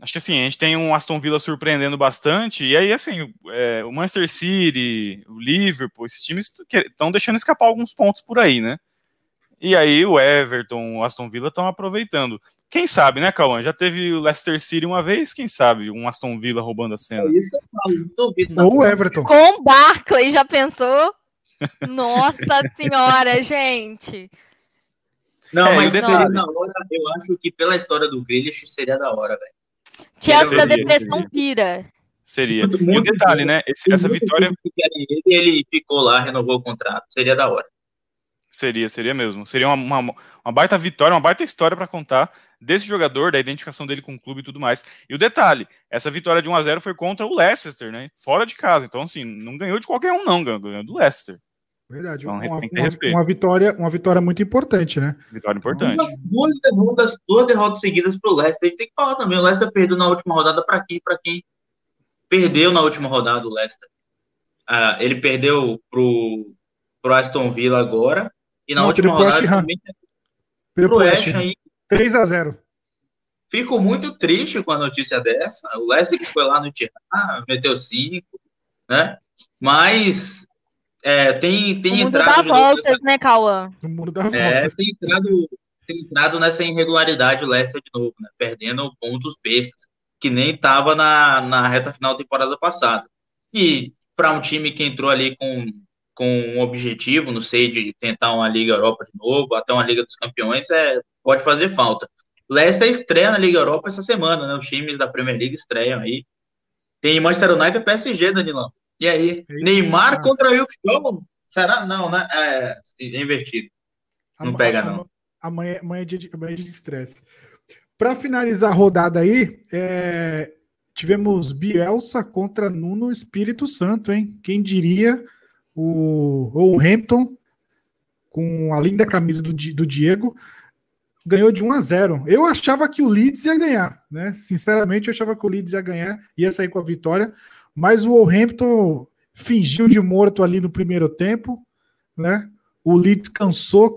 acho que assim, a gente tem um Aston Villa surpreendendo bastante, e aí assim, o Manchester City, o Liverpool, esses times estão deixando escapar alguns pontos por aí, né? E aí o Everton, o Aston Villa estão aproveitando. Quem sabe, né, Cauã? Já teve o Leicester City uma vez, quem sabe? Um Aston Villa roubando a cena. É isso que eu falo, duvido. Ou o Everton. Com o Barkley, já pensou? Nossa senhora, gente! Não, mas seria da hora. Eu acho que pela história do Grealish seria da hora, velho. Thiago da depressão vira. Seria. E o detalhe, né? Essa vitória... Ele ficou lá, renovou o contrato. Seria da hora. Seria mesmo. Seria uma baita vitória, uma baita história para contar desse jogador, da identificação dele com o clube e tudo mais. E o detalhe, essa vitória de 1-0 foi contra o Leicester, né? Fora de casa. Então, assim, não ganhou de qualquer um, não. Ganhou do Leicester. Verdade. Então, uma vitória muito importante, né? Vitória importante. Então, duas derrotas seguidas pro Leicester. A gente tem que falar também. O Leicester perdeu na última rodada para quem perdeu na última rodada o Leicester. Ah, ele perdeu pro Aston Villa agora. E na última rodada também pro West Ham. 3-0. Fico muito triste com a notícia dessa. O Leicester que foi lá no Tiraná, meteu 5, né? Mas tem entrado... O mundo dá voltas, nessa... né, Cauã? O mundo dá voltas. Tem entrado nessa irregularidade o Leicester de novo, né? Perdendo pontos bestas, que nem estava na reta final da temporada passada. E para um time que entrou ali com um objetivo, não sei, de tentar uma Liga Europa de novo, até uma Liga dos Campeões, pode fazer falta. Leicester estreia na Liga Europa essa semana, né? Os times da Premier League estreiam aí. Tem Manchester United e PSG, Danilão. E aí? Neymar contra o Luke Shaw? Será? Não, né? É invertido. Não pega, não. Amanhã é dia de estresse. Para finalizar a rodada aí, tivemos Bielsa contra Nuno Espírito Santo, hein? Quem diria... O Wolverhampton, com a linda camisa do Diego, ganhou de 1-0. Eu achava que o Leeds ia ganhar, né? Sinceramente, eu achava que o Leeds ia ganhar, ia sair com a vitória, mas o Wolverhampton fingiu de morto ali no primeiro tempo, né? O Leeds cansou,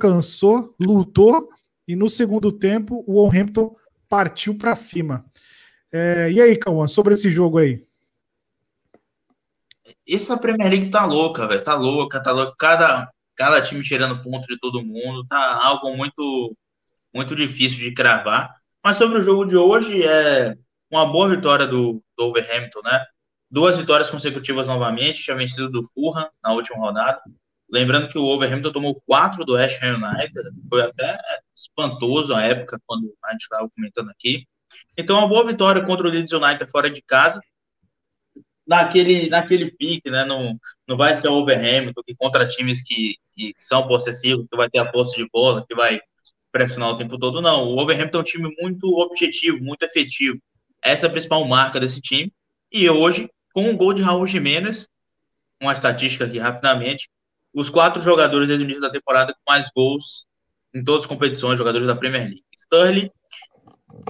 lutou, e no segundo tempo o Wolverhampton partiu para cima. E aí, Cauã, sobre esse jogo aí? Essa Premier League tá louca, velho. Tá louca. Cada time tirando ponto de todo mundo. Tá algo muito, muito difícil de cravar. Mas sobre o jogo de hoje, é uma boa vitória do Wolverhampton, né? 2 vitórias consecutivas novamente. Tinha vencido do Fulham na última rodada. Lembrando que o Wolverhampton tomou 4 do West Ham United. Foi até espantoso a época, quando a gente estava comentando aqui. Então, uma boa vitória contra o Leeds United fora de casa. Naquele pique, né? Não vai ser o Wolverhampton que contra times que são possessivos, que vai ter a posse de bola, que vai pressionar o tempo todo, não. O Wolverhampton é um time muito objetivo, muito efetivo. Essa é a principal marca desse time. E hoje, com o gol de Raul Jiménez, uma estatística aqui rapidamente, os 4 jogadores desde o início da temporada com mais gols em todas as competições, jogadores da Premier League. Sterling,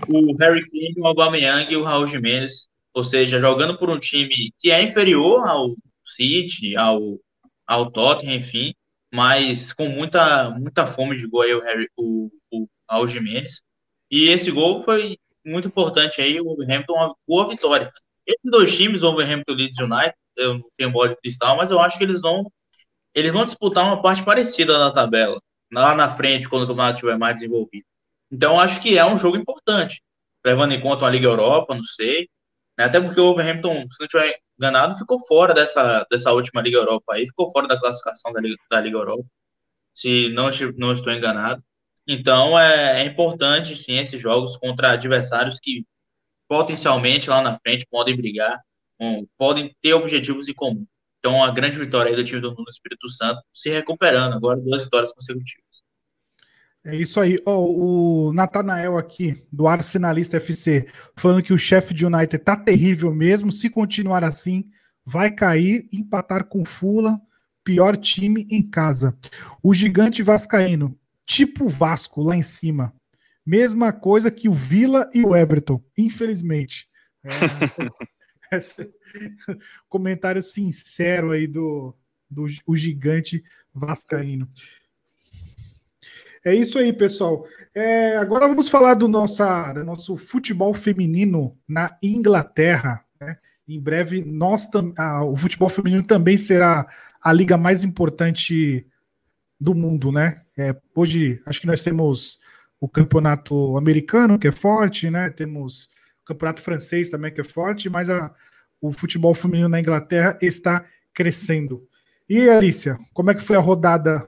o Harry Kane, o Aubameyang e o Raul Jiménez. Ou seja, jogando por um time que é inferior ao City, ao Tottenham, enfim, mas com muita, muita fome de gol aí o Jiménez. E esse gol foi muito importante aí, o Wolverhampton, uma boa vitória. Esses dois times, o Wolverhampton e o Leeds United, eu não tenho bola de cristal, mas eu acho que eles vão disputar uma parte parecida na tabela, lá na frente, quando o campeonato estiver mais desenvolvido. Então, eu acho que é um jogo importante, levando em conta uma Liga Europa, não sei. Até porque o Wolverhampton, se não tiver enganado, ficou fora dessa última Liga Europa aí, ficou fora da classificação da Liga Europa, se não estou enganado. Então, é importante, sim, esses jogos contra adversários que potencialmente lá na frente podem brigar, podem ter objetivos em comum. Então, a grande vitória aí do time do Nuno Espírito Santo se recuperando agora, 2 vitórias consecutivas. É isso aí. O Natanael aqui, do Arsenalista FC, falando que o Sheffield United tá terrível mesmo. Se continuar assim, vai cair, empatar com o Fulham, pior time em casa. O gigante vascaíno, tipo Vasco, lá em cima. Mesma coisa que o Villa e o Everton, infelizmente. Comentário sincero aí do o gigante vascaíno. É isso aí, pessoal. Agora vamos falar do nosso futebol feminino na Inglaterra, né? Em breve, o futebol feminino também será a liga mais importante do mundo, né? Hoje, acho que nós temos o campeonato americano, que é forte, né? Temos o campeonato francês também, que é forte, mas o futebol feminino na Inglaterra está crescendo. E, Alicia, como é que foi a rodada?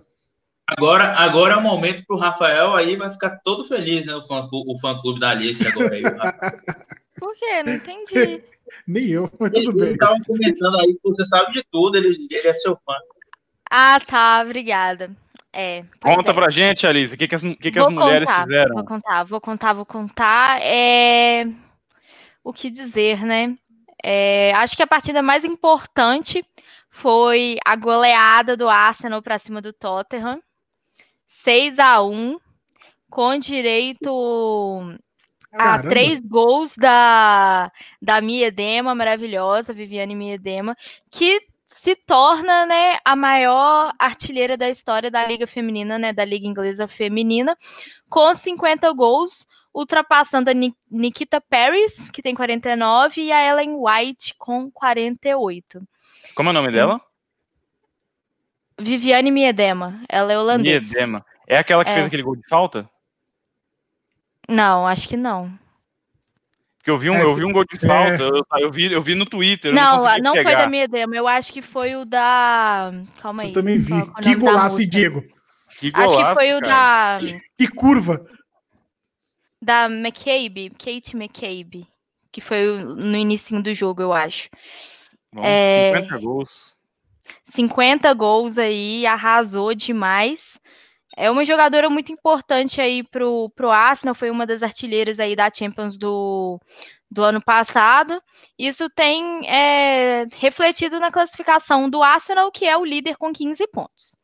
Agora é o momento para o Rafael, aí vai ficar todo feliz, né? O fã-clube da Alicia agora aí. Por quê? Não entendi. Nem eu, mas tudo bem. Ele estava comentando aí, você sabe de tudo, ele é seu fã. Ah, tá, obrigada. Conta pra gente, Alicia, o que as mulheres fizeram? Vou contar. O que dizer, né? Acho que a partida mais importante foi a goleada do Arsenal pra cima do Tottenham. 6-1, com direito a 3 gols da Miedema, maravilhosa, Viviane Miedema, que se torna, né, a maior artilheira da história da Liga Feminina, né, da Liga Inglesa Feminina, com 50 gols, ultrapassando a Nikita Paris, que tem 49, e a Ellen White, com 48. Como é o nome dela? Viviane Miedema. Ela é holandesa. Miedema. É aquela que fez aquele gol de falta? Não, acho que não. Porque eu vi um gol de falta, eu vi no Twitter. Não foi da Miedema, eu acho que foi o da... Calma aí. Eu também vi. Que golaço, Diego. Que golaço, acho que foi o da... Que curva. Da McCabe, Kate McCabe, que foi no início do jogo, eu acho. Bom, 50 gols. 50 gols aí, arrasou demais. É uma jogadora muito importante aí pro Arsenal, foi uma das artilheiras aí da Champions do ano passado. Isso tem refletido na classificação do Arsenal, que é o líder com 15 pontos.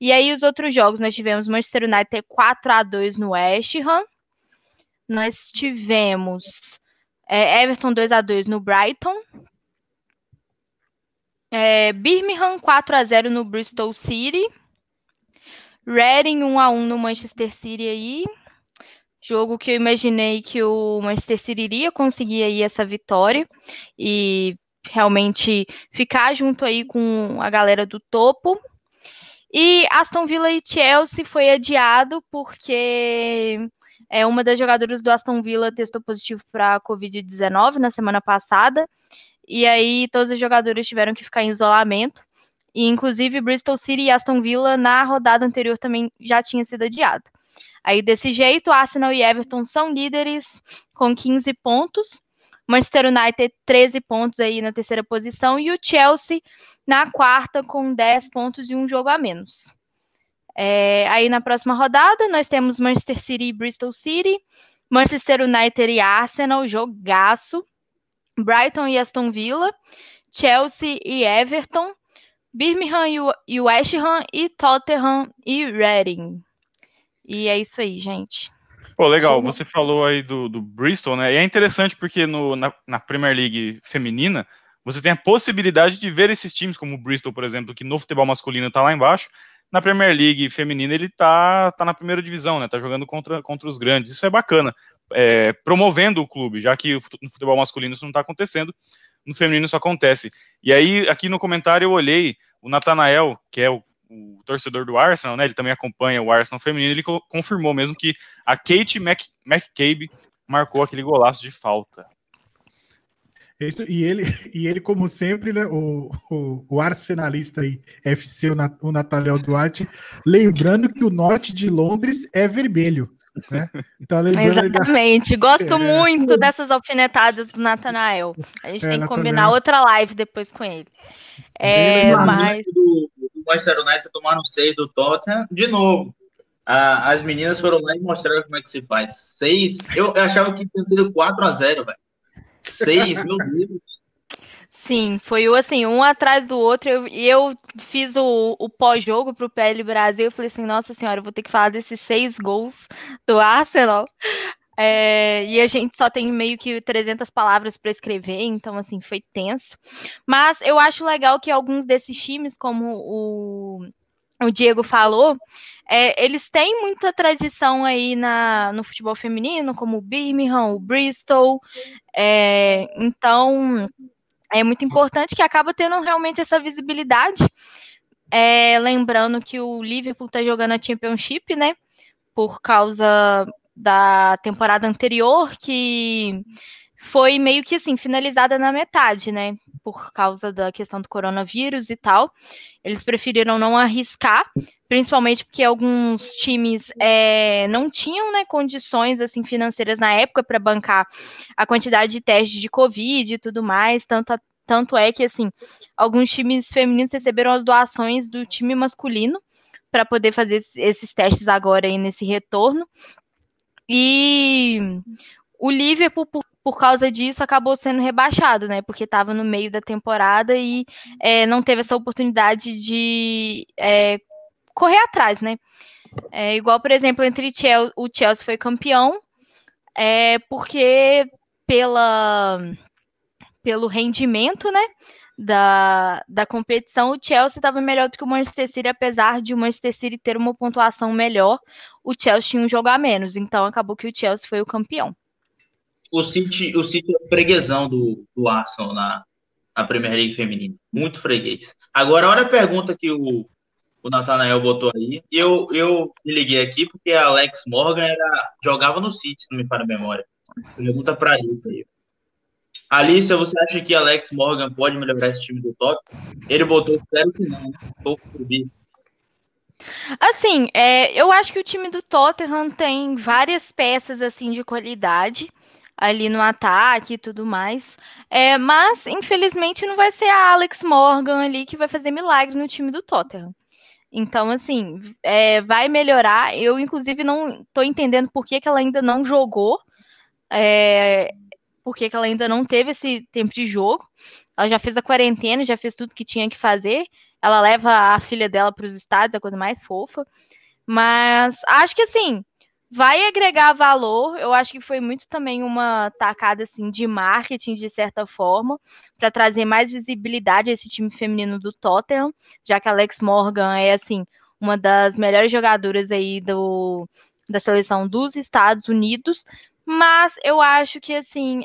E aí os outros jogos, nós tivemos Manchester United 4-2 no West Ham, nós tivemos Everton 2-2 no Brighton, Birmingham 4-0 no Bristol City, Reading 1-1 no Manchester City aí, jogo que eu imaginei que o Manchester City iria conseguir aí essa vitória e realmente ficar junto aí com a galera do topo. E Aston Villa e Chelsea foi adiado porque uma das jogadoras do Aston Villa testou positivo para a Covid-19 na semana passada e aí todos os jogadores tiveram que ficar em isolamento. E, inclusive, Bristol City e Aston Villa, na rodada anterior, também já tinha sido adiado. Aí, desse jeito, Arsenal e Everton são líderes com 15 pontos. Manchester United, 13 pontos aí na terceira posição. E o Chelsea, na quarta, com 10 pontos e um jogo a menos. Aí, na próxima rodada, nós temos Manchester City e Bristol City. Manchester United e Arsenal, jogaço. Brighton e Aston Villa. Chelsea e Everton. Birmingham e West Ham, e Tottenham e Reading. E é isso aí, gente. Pô, legal. Você falou aí do Bristol, né? E é interessante porque na Premier League feminina, você tem a possibilidade de ver esses times, como o Bristol, por exemplo, que no futebol masculino tá lá embaixo. Na Premier League feminina, ele tá na primeira divisão, né? Tá jogando contra os grandes. Isso é bacana. Promovendo o clube, já que no futebol masculino isso não tá acontecendo. No feminino isso acontece. E aí, aqui no comentário, eu olhei o Nathanael, que é o torcedor do Arsenal, né? Ele também acompanha o Arsenal feminino. Ele confirmou mesmo que a Kate McCabe marcou aquele golaço de falta. Isso, e ele como sempre, né, o arsenalista aí, FC, o Nathanael Duarte, lembrando que o norte de Londres é vermelho. Né? Então, exatamente, gosto muito dessas alfinetadas do Nathanael. A gente tem que combinar outra live depois com ele. Mas do Manchester United tomaram 6 do Tottenham de novo. As meninas foram lá e mostraram como é que se faz. 6, eu achava que tinha sido 4-0, velho. 6, meu Deus. Sim, foi assim, um atrás do outro, eu fiz o pós-jogo pro PL Brasil, eu falei assim, nossa senhora, eu vou ter que falar desses 6 gols do Arsenal, e a gente só tem meio que 300 palavras para escrever, então assim, foi tenso, mas eu acho legal que alguns desses times, como o o Diego falou, eles têm muita tradição aí no futebol feminino, como o Birmingham, o Bristol, então é muito importante que acaba tendo realmente essa visibilidade, lembrando que o Liverpool está jogando a Championship, né, por causa da temporada anterior, que foi meio que assim, finalizada na metade, né, por causa da questão do coronavírus e tal. Eles preferiram não arriscar, principalmente porque alguns times não tinham, né, condições assim, financeiras na época para bancar a quantidade de testes de Covid e tudo mais, tanto é que assim, alguns times femininos receberam as doações do time masculino para poder fazer esses testes agora aí nesse retorno. E o Liverpool, por causa disso, acabou sendo rebaixado, né? Porque estava no meio da temporada e não teve essa oportunidade de correr atrás, né? Igual, por exemplo, o Chelsea foi campeão, porque pelo rendimento, né, da competição, o Chelsea estava melhor do que o Manchester City, apesar de o Manchester City ter uma pontuação melhor, o Chelsea tinha um jogo a menos, então acabou que o Chelsea foi o campeão. O City é freguesão do Arsenal na Premier League feminina, muito freguês. Agora, olha a pergunta que o Nathanael botou aí, eu me liguei aqui porque a Alex Morgan jogava no City, se não me falha a memória. Pergunta para isso aí. Alicia, você acha que Alex Morgan pode melhorar esse time do Tottenham? Ele botou sério que não, né? Assim, eu acho que o time do Tottenham tem várias peças assim, de qualidade ali no ataque e tudo mais, mas infelizmente não vai ser a Alex Morgan ali que vai fazer milagre no time do Tottenham. Então, assim, vai melhorar. Eu, inclusive, não estou entendendo por que ela ainda não jogou, porque ela ainda não teve esse tempo de jogo. Ela já fez a quarentena, já fez tudo que tinha que fazer. Ela leva a filha dela para os estádios, a coisa mais fofa. Mas acho que, assim, vai agregar valor. Eu acho que foi muito também uma tacada assim, de marketing, de certa forma, para trazer mais visibilidade a esse time feminino do Tottenham, já que a Alex Morgan é assim, uma das melhores jogadoras aí da seleção dos Estados Unidos. Mas eu acho que, assim,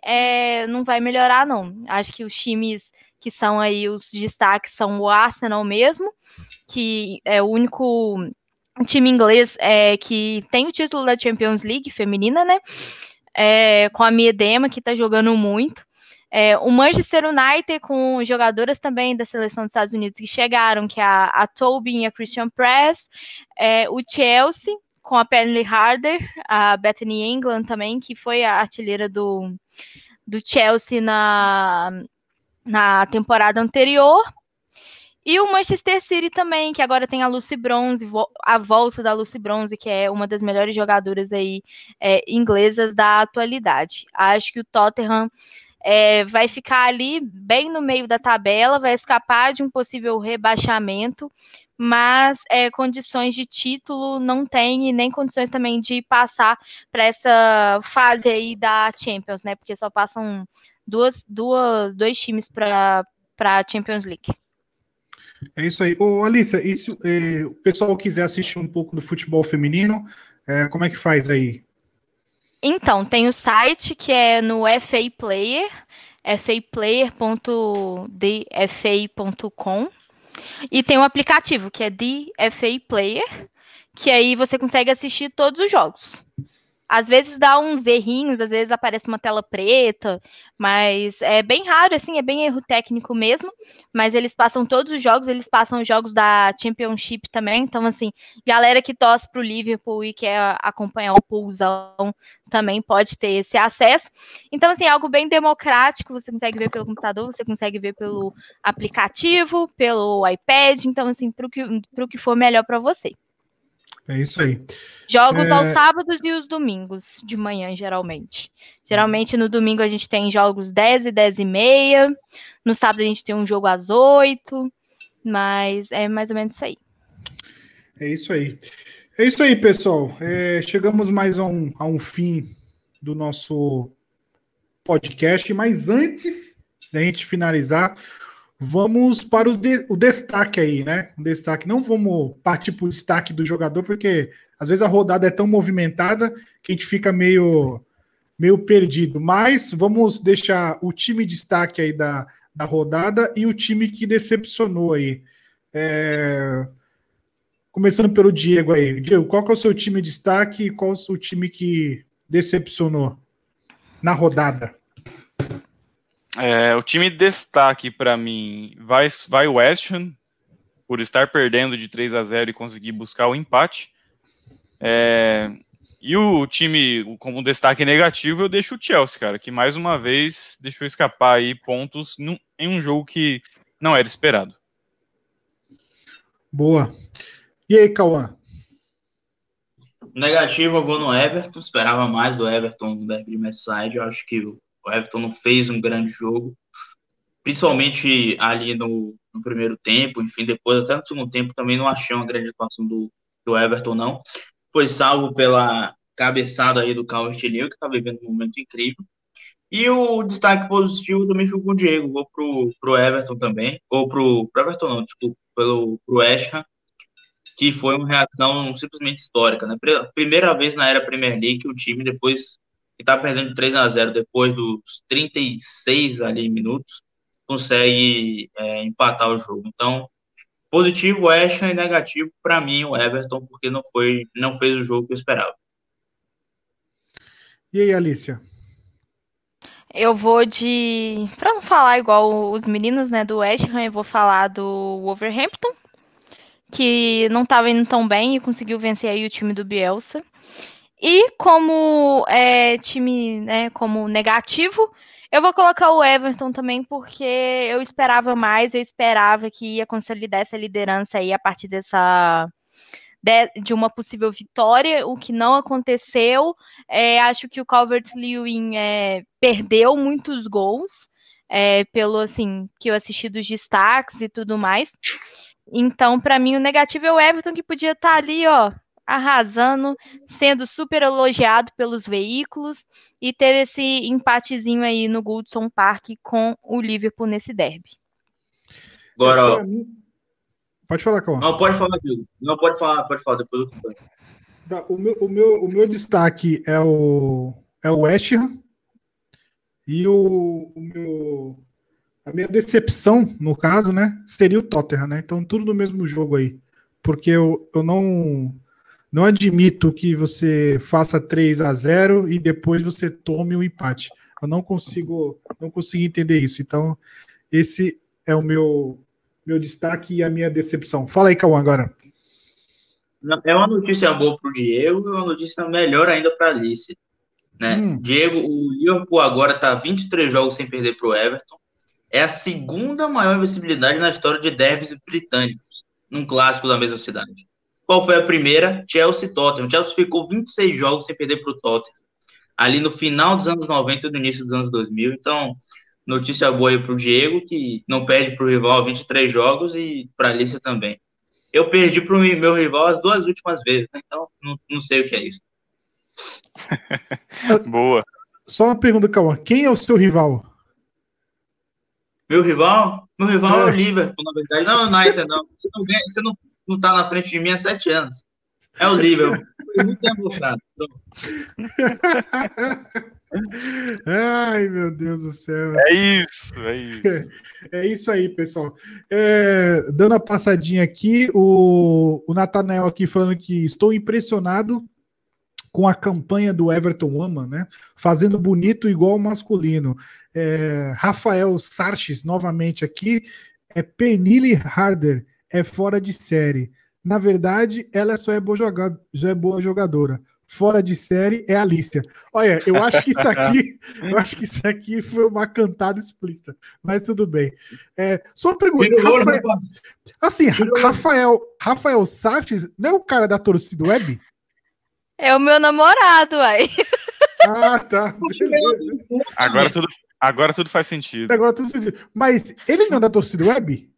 não vai melhorar, não. Acho que os times que são aí os destaques são o Arsenal mesmo, que é o único time inglês que tem o título da Champions League feminina, né? Com a Miedema, que tá jogando muito. O Manchester United, com jogadoras também da seleção dos Estados Unidos que chegaram, que é a Tobin e a Christian Press. O Chelsea, com a Penley Harder, a Bethany England também, que foi a artilheira do Chelsea na temporada anterior. E o Manchester City também, que agora tem a Lucy Bronze, a volta da Lucy Bronze, que é uma das melhores jogadoras aí, inglesas da atualidade. Acho que o Tottenham vai ficar ali bem no meio da tabela, vai escapar de um possível rebaixamento, mas condições de título não tem e nem condições também de passar para essa fase aí da Champions, né? Porque só passam dois times para a Champions League. É isso aí. Ô, Alicia, e se o pessoal quiser assistir um pouco do futebol feminino, como é que faz aí? Então, tem o site que é no FA Player, faplayer.dfa.com. E tem um aplicativo, que é The FA Player, que aí você consegue assistir todos os jogos. Às vezes dá uns errinhos, às vezes aparece uma tela preta, mas é bem raro, assim, é bem erro técnico mesmo, mas eles passam todos os jogos, eles passam os jogos da Championship também, então, assim, galera que torce pro Liverpool e quer acompanhar o Pulsão também pode ter esse acesso. Então, assim, é algo bem democrático, você consegue ver pelo computador, você consegue ver pelo aplicativo, pelo iPad, então, assim, pro que for melhor para você. É isso aí. Jogos aos sábados e os domingos, de manhã, geralmente. Geralmente, no domingo, a gente tem jogos 10 e 10 e meia. No sábado, a gente tem um jogo às 8. Mas é mais ou menos isso aí. É isso aí. É isso aí, pessoal. Chegamos mais a um fim do nosso podcast. Mas antes da gente finalizar, Vamos para o destaque aí, né? O destaque. Não vamos partir para o destaque do jogador, porque às vezes a rodada é tão movimentada que a gente fica meio perdido. Mas vamos deixar o time destaque aí da rodada e o time que decepcionou aí. Começando pelo Diego aí. Diego, qual que é o seu time destaque e qual é o seu time que decepcionou na rodada? O time de destaque para mim vai o West Ham, por estar perdendo de 3-0 e conseguir buscar o empate. E o time como destaque negativo eu deixo o Chelsea, cara, que mais uma vez deixou escapar aí pontos em um jogo que não era esperado. Boa. E aí, Cauã? Negativo, eu vou no Everton. Esperava mais do Everton no Derby Merseyside. Eu acho que o Everton não fez um grande jogo, principalmente ali no primeiro tempo, enfim, depois até no segundo tempo também não achei uma grande atuação do Everton, não. Foi salvo pela cabeçada aí do Calvert-Lewin, que está vivendo um momento incrível. E o destaque positivo também ficou com o Diego, vou pro Everton também, ou pro Everton não, desculpa, pro West Ham, que foi uma reação simplesmente histórica, né? Primeira vez na era Premier League que o time depois... que está perdendo de 3-0 depois dos 36 ali, minutos, consegue empatar o jogo. Então, positivo o West Ham e negativo, para mim, o Everton, porque não fez o jogo que eu esperava. E aí, Alicia? Eu vou de... Para não falar igual os meninos, né, do West Ham, eu vou falar do Wolverhampton, que não estava indo tão bem e conseguiu vencer aí o time do Bielsa. E como time, né, como negativo, eu vou colocar o Everton também, porque eu esperava mais, eu esperava que ia consolidar essa liderança aí a partir de uma possível vitória, o que não aconteceu. Acho que o Calvert-Lewin perdeu muitos gols, pelo assim que eu assisti dos destaques e tudo mais. Então, para mim, o negativo é o Everton, que podia estar ali, ó, arrasando, sendo super elogiado pelos veículos, e teve esse empatezinho aí no Goodson Park com o Liverpool nesse derby. Agora, pode falar, Cauã. Não, pode falar, Diego. Não, pode falar, depois eu... O meu destaque é o West Ham, e a minha decepção, no caso, né, seria o Tottenham, né? Então, tudo no mesmo jogo aí, porque eu não admito que você faça 3-0 e depois você tome um empate. Eu não consigo entender isso. Então, esse é o meu destaque e a minha decepção. Fala aí, Cauã, agora. É uma notícia boa para o Diego e uma notícia melhor ainda para a Alice, né? Diego, o Liverpool agora está 23 jogos sem perder para o Everton. É a segunda maior invencibilidade na história de derbys britânicos, num clássico da mesma cidade. Qual foi a primeira? Chelsea e Tottenham. O Chelsea ficou 26 jogos sem perder para o Tottenham, ali no final dos anos 90 e no início dos anos 2000. Então, notícia boa aí para o Diego, que não perde para o rival 23 jogos, e para a Alicia também. Eu perdi para o meu rival as duas últimas vezes, né? Então não sei o que é isso. Boa. Só uma pergunta, Cauã. Quem é o seu rival? Meu rival? Meu rival é o Liverpool, na verdade. Não é o United, não. Você não tá na frente de mim há 7 anos. É o Liverpool. Eu não tenho gostado. Ai, meu Deus do céu. É isso. É isso aí, pessoal. Dando a passadinha aqui, o Nathanael aqui falando que estou impressionado com a campanha do Everton Woman, né? Fazendo bonito igual o masculino. Rafael Sarches, novamente aqui. Pernille Harder. É fora de série. Na verdade, ela só é boa jogadora. Fora de série é a Alicia. Olha, eu acho que isso aqui foi uma cantada explícita, mas tudo bem. Só uma pergunta. Rafael Sarches não é o cara da torcida web? É o meu namorado, aí. Ah, tá. Agora tudo faz sentido. Mas ele não é da torcida web?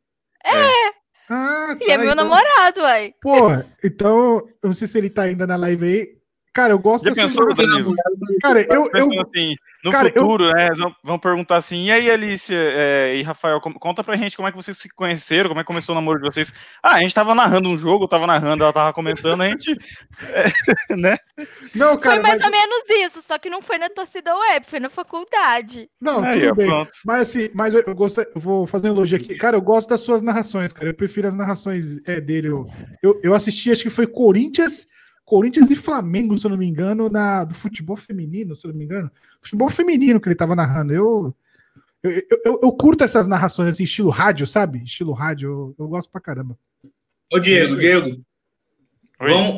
É. Ah, tá, ele é meu namorado, uai. Porra, então, eu não sei se ele tá ainda na live aí. Cara, eu gosto dessa pensou, Danilo? Cara, eu assim, no cara, futuro, vão perguntar assim, e aí, Alicia e Rafael, conta pra gente como é que vocês se conheceram, como é que começou o namoro de vocês. Ah, a gente tava narrando um jogo, eu tava narrando, ela tava comentando, a gente... né? Não, cara, foi mais ou menos isso, só que não foi na torcida web, foi na faculdade. Não, aí, tudo bem. Pronto. Mas assim, mas eu gosto, vou fazer um elogio aqui. Cara, eu gosto das suas narrações, cara, eu prefiro as narrações dele. Eu assisti, acho que foi Corinthians e Flamengo, se eu não me engano, do futebol feminino, se eu não me engano. Futebol feminino que ele tava narrando. Eu curto essas narrações assim, estilo rádio, sabe? Estilo rádio, eu gosto pra caramba. Ô, Diego.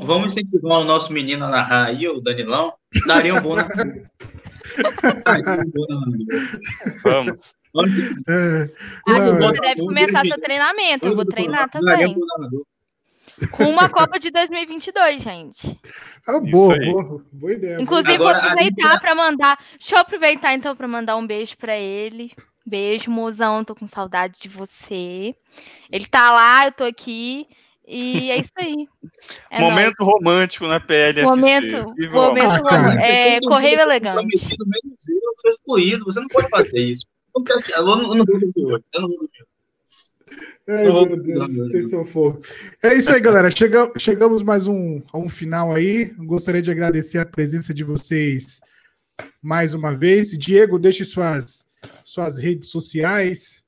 Vamos incentivar o nosso menino a narrar aí, o Danilão. Daria um bom narrador. Vamos. Você deve começar seu treinamento. Eu vou treinar também. Com uma Copa de 2022, gente. Ah, boa ideia. Inclusive, agora, vou aproveitar para mandar... Deixa eu aproveitar, então, para mandar um beijo para ele. Beijo, mozão. Tô com saudade de você. Ele tá lá, eu tô aqui. E é isso aí. É momento nóis. Romântico na PLFC. Momento romântico. Correio elegante. Eu sou excluído. Você não pode fazer isso. Eu não vou. Ai, meu Deus, vocês são fofos. É isso aí, galera. Chegamos mais a um final aí. Gostaria de agradecer a presença de vocês mais uma vez. Diego, deixe suas redes sociais.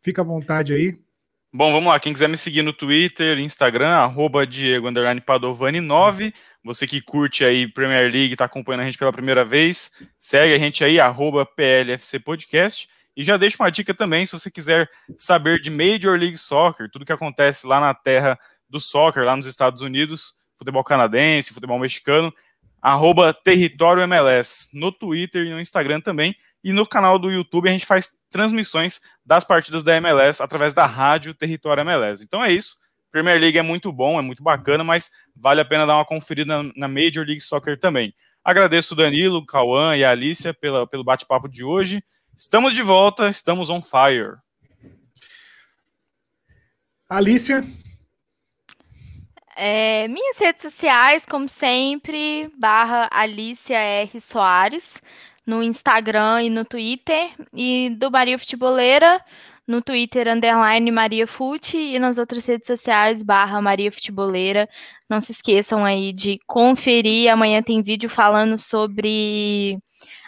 Fica à vontade aí. Bom, vamos lá. Quem quiser me seguir no Twitter, Instagram, @Diego_Padovani9. Você que curte aí Premier League, está acompanhando a gente pela primeira vez, segue a gente aí, @PLFC Podcast. E já deixo uma dica também, se você quiser saber de Major League Soccer, tudo que acontece lá na terra do soccer, lá nos Estados Unidos, futebol canadense, futebol mexicano, @território MLS, no Twitter e no Instagram também, e no canal do YouTube a gente faz transmissões das partidas da MLS através da rádio Território MLS. Então é isso, Premier League é muito bom, é muito bacana, mas vale a pena dar uma conferida na Major League Soccer também. Agradeço o Danilo, o Cauã e a Alicia pelo bate-papo de hoje. Estamos de volta, estamos on fire. Alicia? Minhas redes sociais, como sempre, @AliciaR Soares, no Instagram e no Twitter, e do Maria Futeboleira, no Twitter, _MariaFute, e nas outras redes sociais, /Maria Futeboleira. Não se esqueçam aí de conferir, amanhã tem vídeo falando sobre...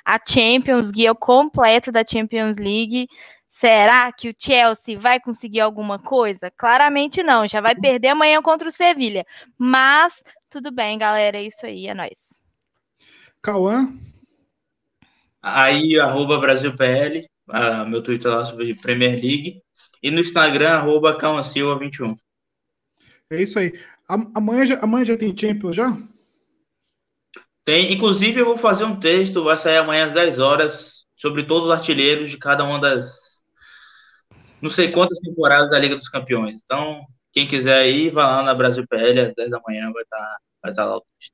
a Champions, guia completo da Champions League. Será que o Chelsea vai conseguir alguma coisa? Claramente não, já vai perder amanhã contra o Sevilha. Mas tudo bem, galera, é isso aí, é nóis. Cauã? Aí, @BrasilPL, meu Twitter lá sobre Premier League. E no Instagram, @CauãSilva21. É isso aí. Amanhã já tem Champions, já? Tem, inclusive eu vou fazer um texto, vai sair amanhã às 10 horas, sobre todos os artilheiros de cada uma das não sei quantas temporadas da Liga dos Campeões. Então, quem quiser aí, vai lá na Brasil PL, às 10 da manhã vai estar lá o texto.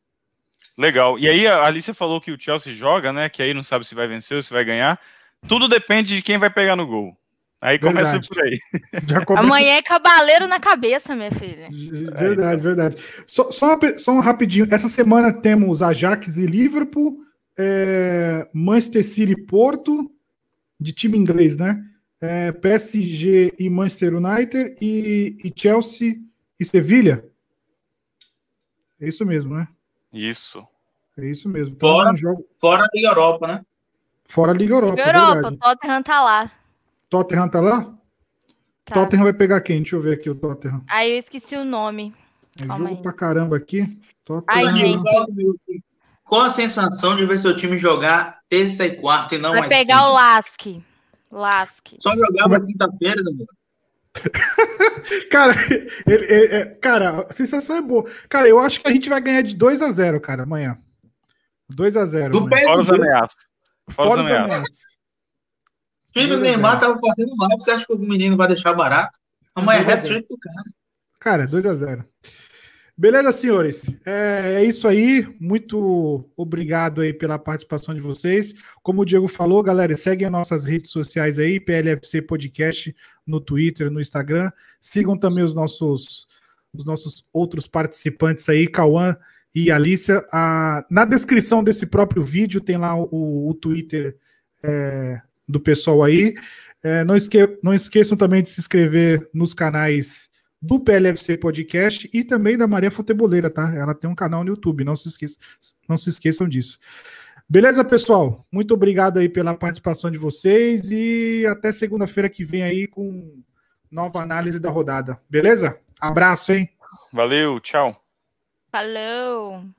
Legal. E aí a Alicia falou que o Chelsea joga, né? Que aí não sabe se vai vencer ou se vai ganhar. Tudo depende de quem vai pegar no gol. Aí começa por aí. Amanhã é cavaleiro na cabeça, minha filha. Verdade. Só um rapidinho. Essa semana temos Ajax e Liverpool, Manchester City e Porto, de time inglês, né? PSG e Manchester United, e Chelsea e Sevilha. É isso mesmo, né? Isso. É isso mesmo. Então, fora a Liga Europa, né? Fora a Liga Europa. O Tottenham tá lá. Tottenham tá lá? Tá. Tottenham vai pegar quem? Deixa eu ver aqui o Tottenham. Aí eu esqueci o nome. Jogo pra caramba aqui. Tottenham. Qual a sensação de ver seu time jogar terça e quarta e não vai mais? Vai pegar quinta? O Lask. Só jogava quinta-feira, meu. Cara, cara, a sensação é boa. Cara, eu acho que a gente vai ganhar de 2-0, cara, amanhã. 2-0. Fora os ameaças. O filho do Neymar tava fazendo live, você acha que o menino vai deixar barato? Amanhã é hat-trick do cara. Cara, 2-0. Beleza, senhores? É isso aí. Muito obrigado aí pela participação de vocês. Como o Diego falou, galera, seguem as nossas redes sociais aí, PLFC Podcast, no Twitter, no Instagram. Sigam também os nossos outros participantes aí, Cauã e Alicia. Na descrição desse próprio vídeo tem lá o Twitter do pessoal aí. Não esqueçam também de se inscrever nos canais do PLFC Podcast e também da Maria Futeboleira, tá? Ela tem um canal no YouTube, não se esqueçam disso. Beleza, pessoal? Muito obrigado aí pela participação de vocês e até segunda-feira que vem aí com nova análise da rodada. Beleza? Abraço, hein? Valeu, tchau. Falou!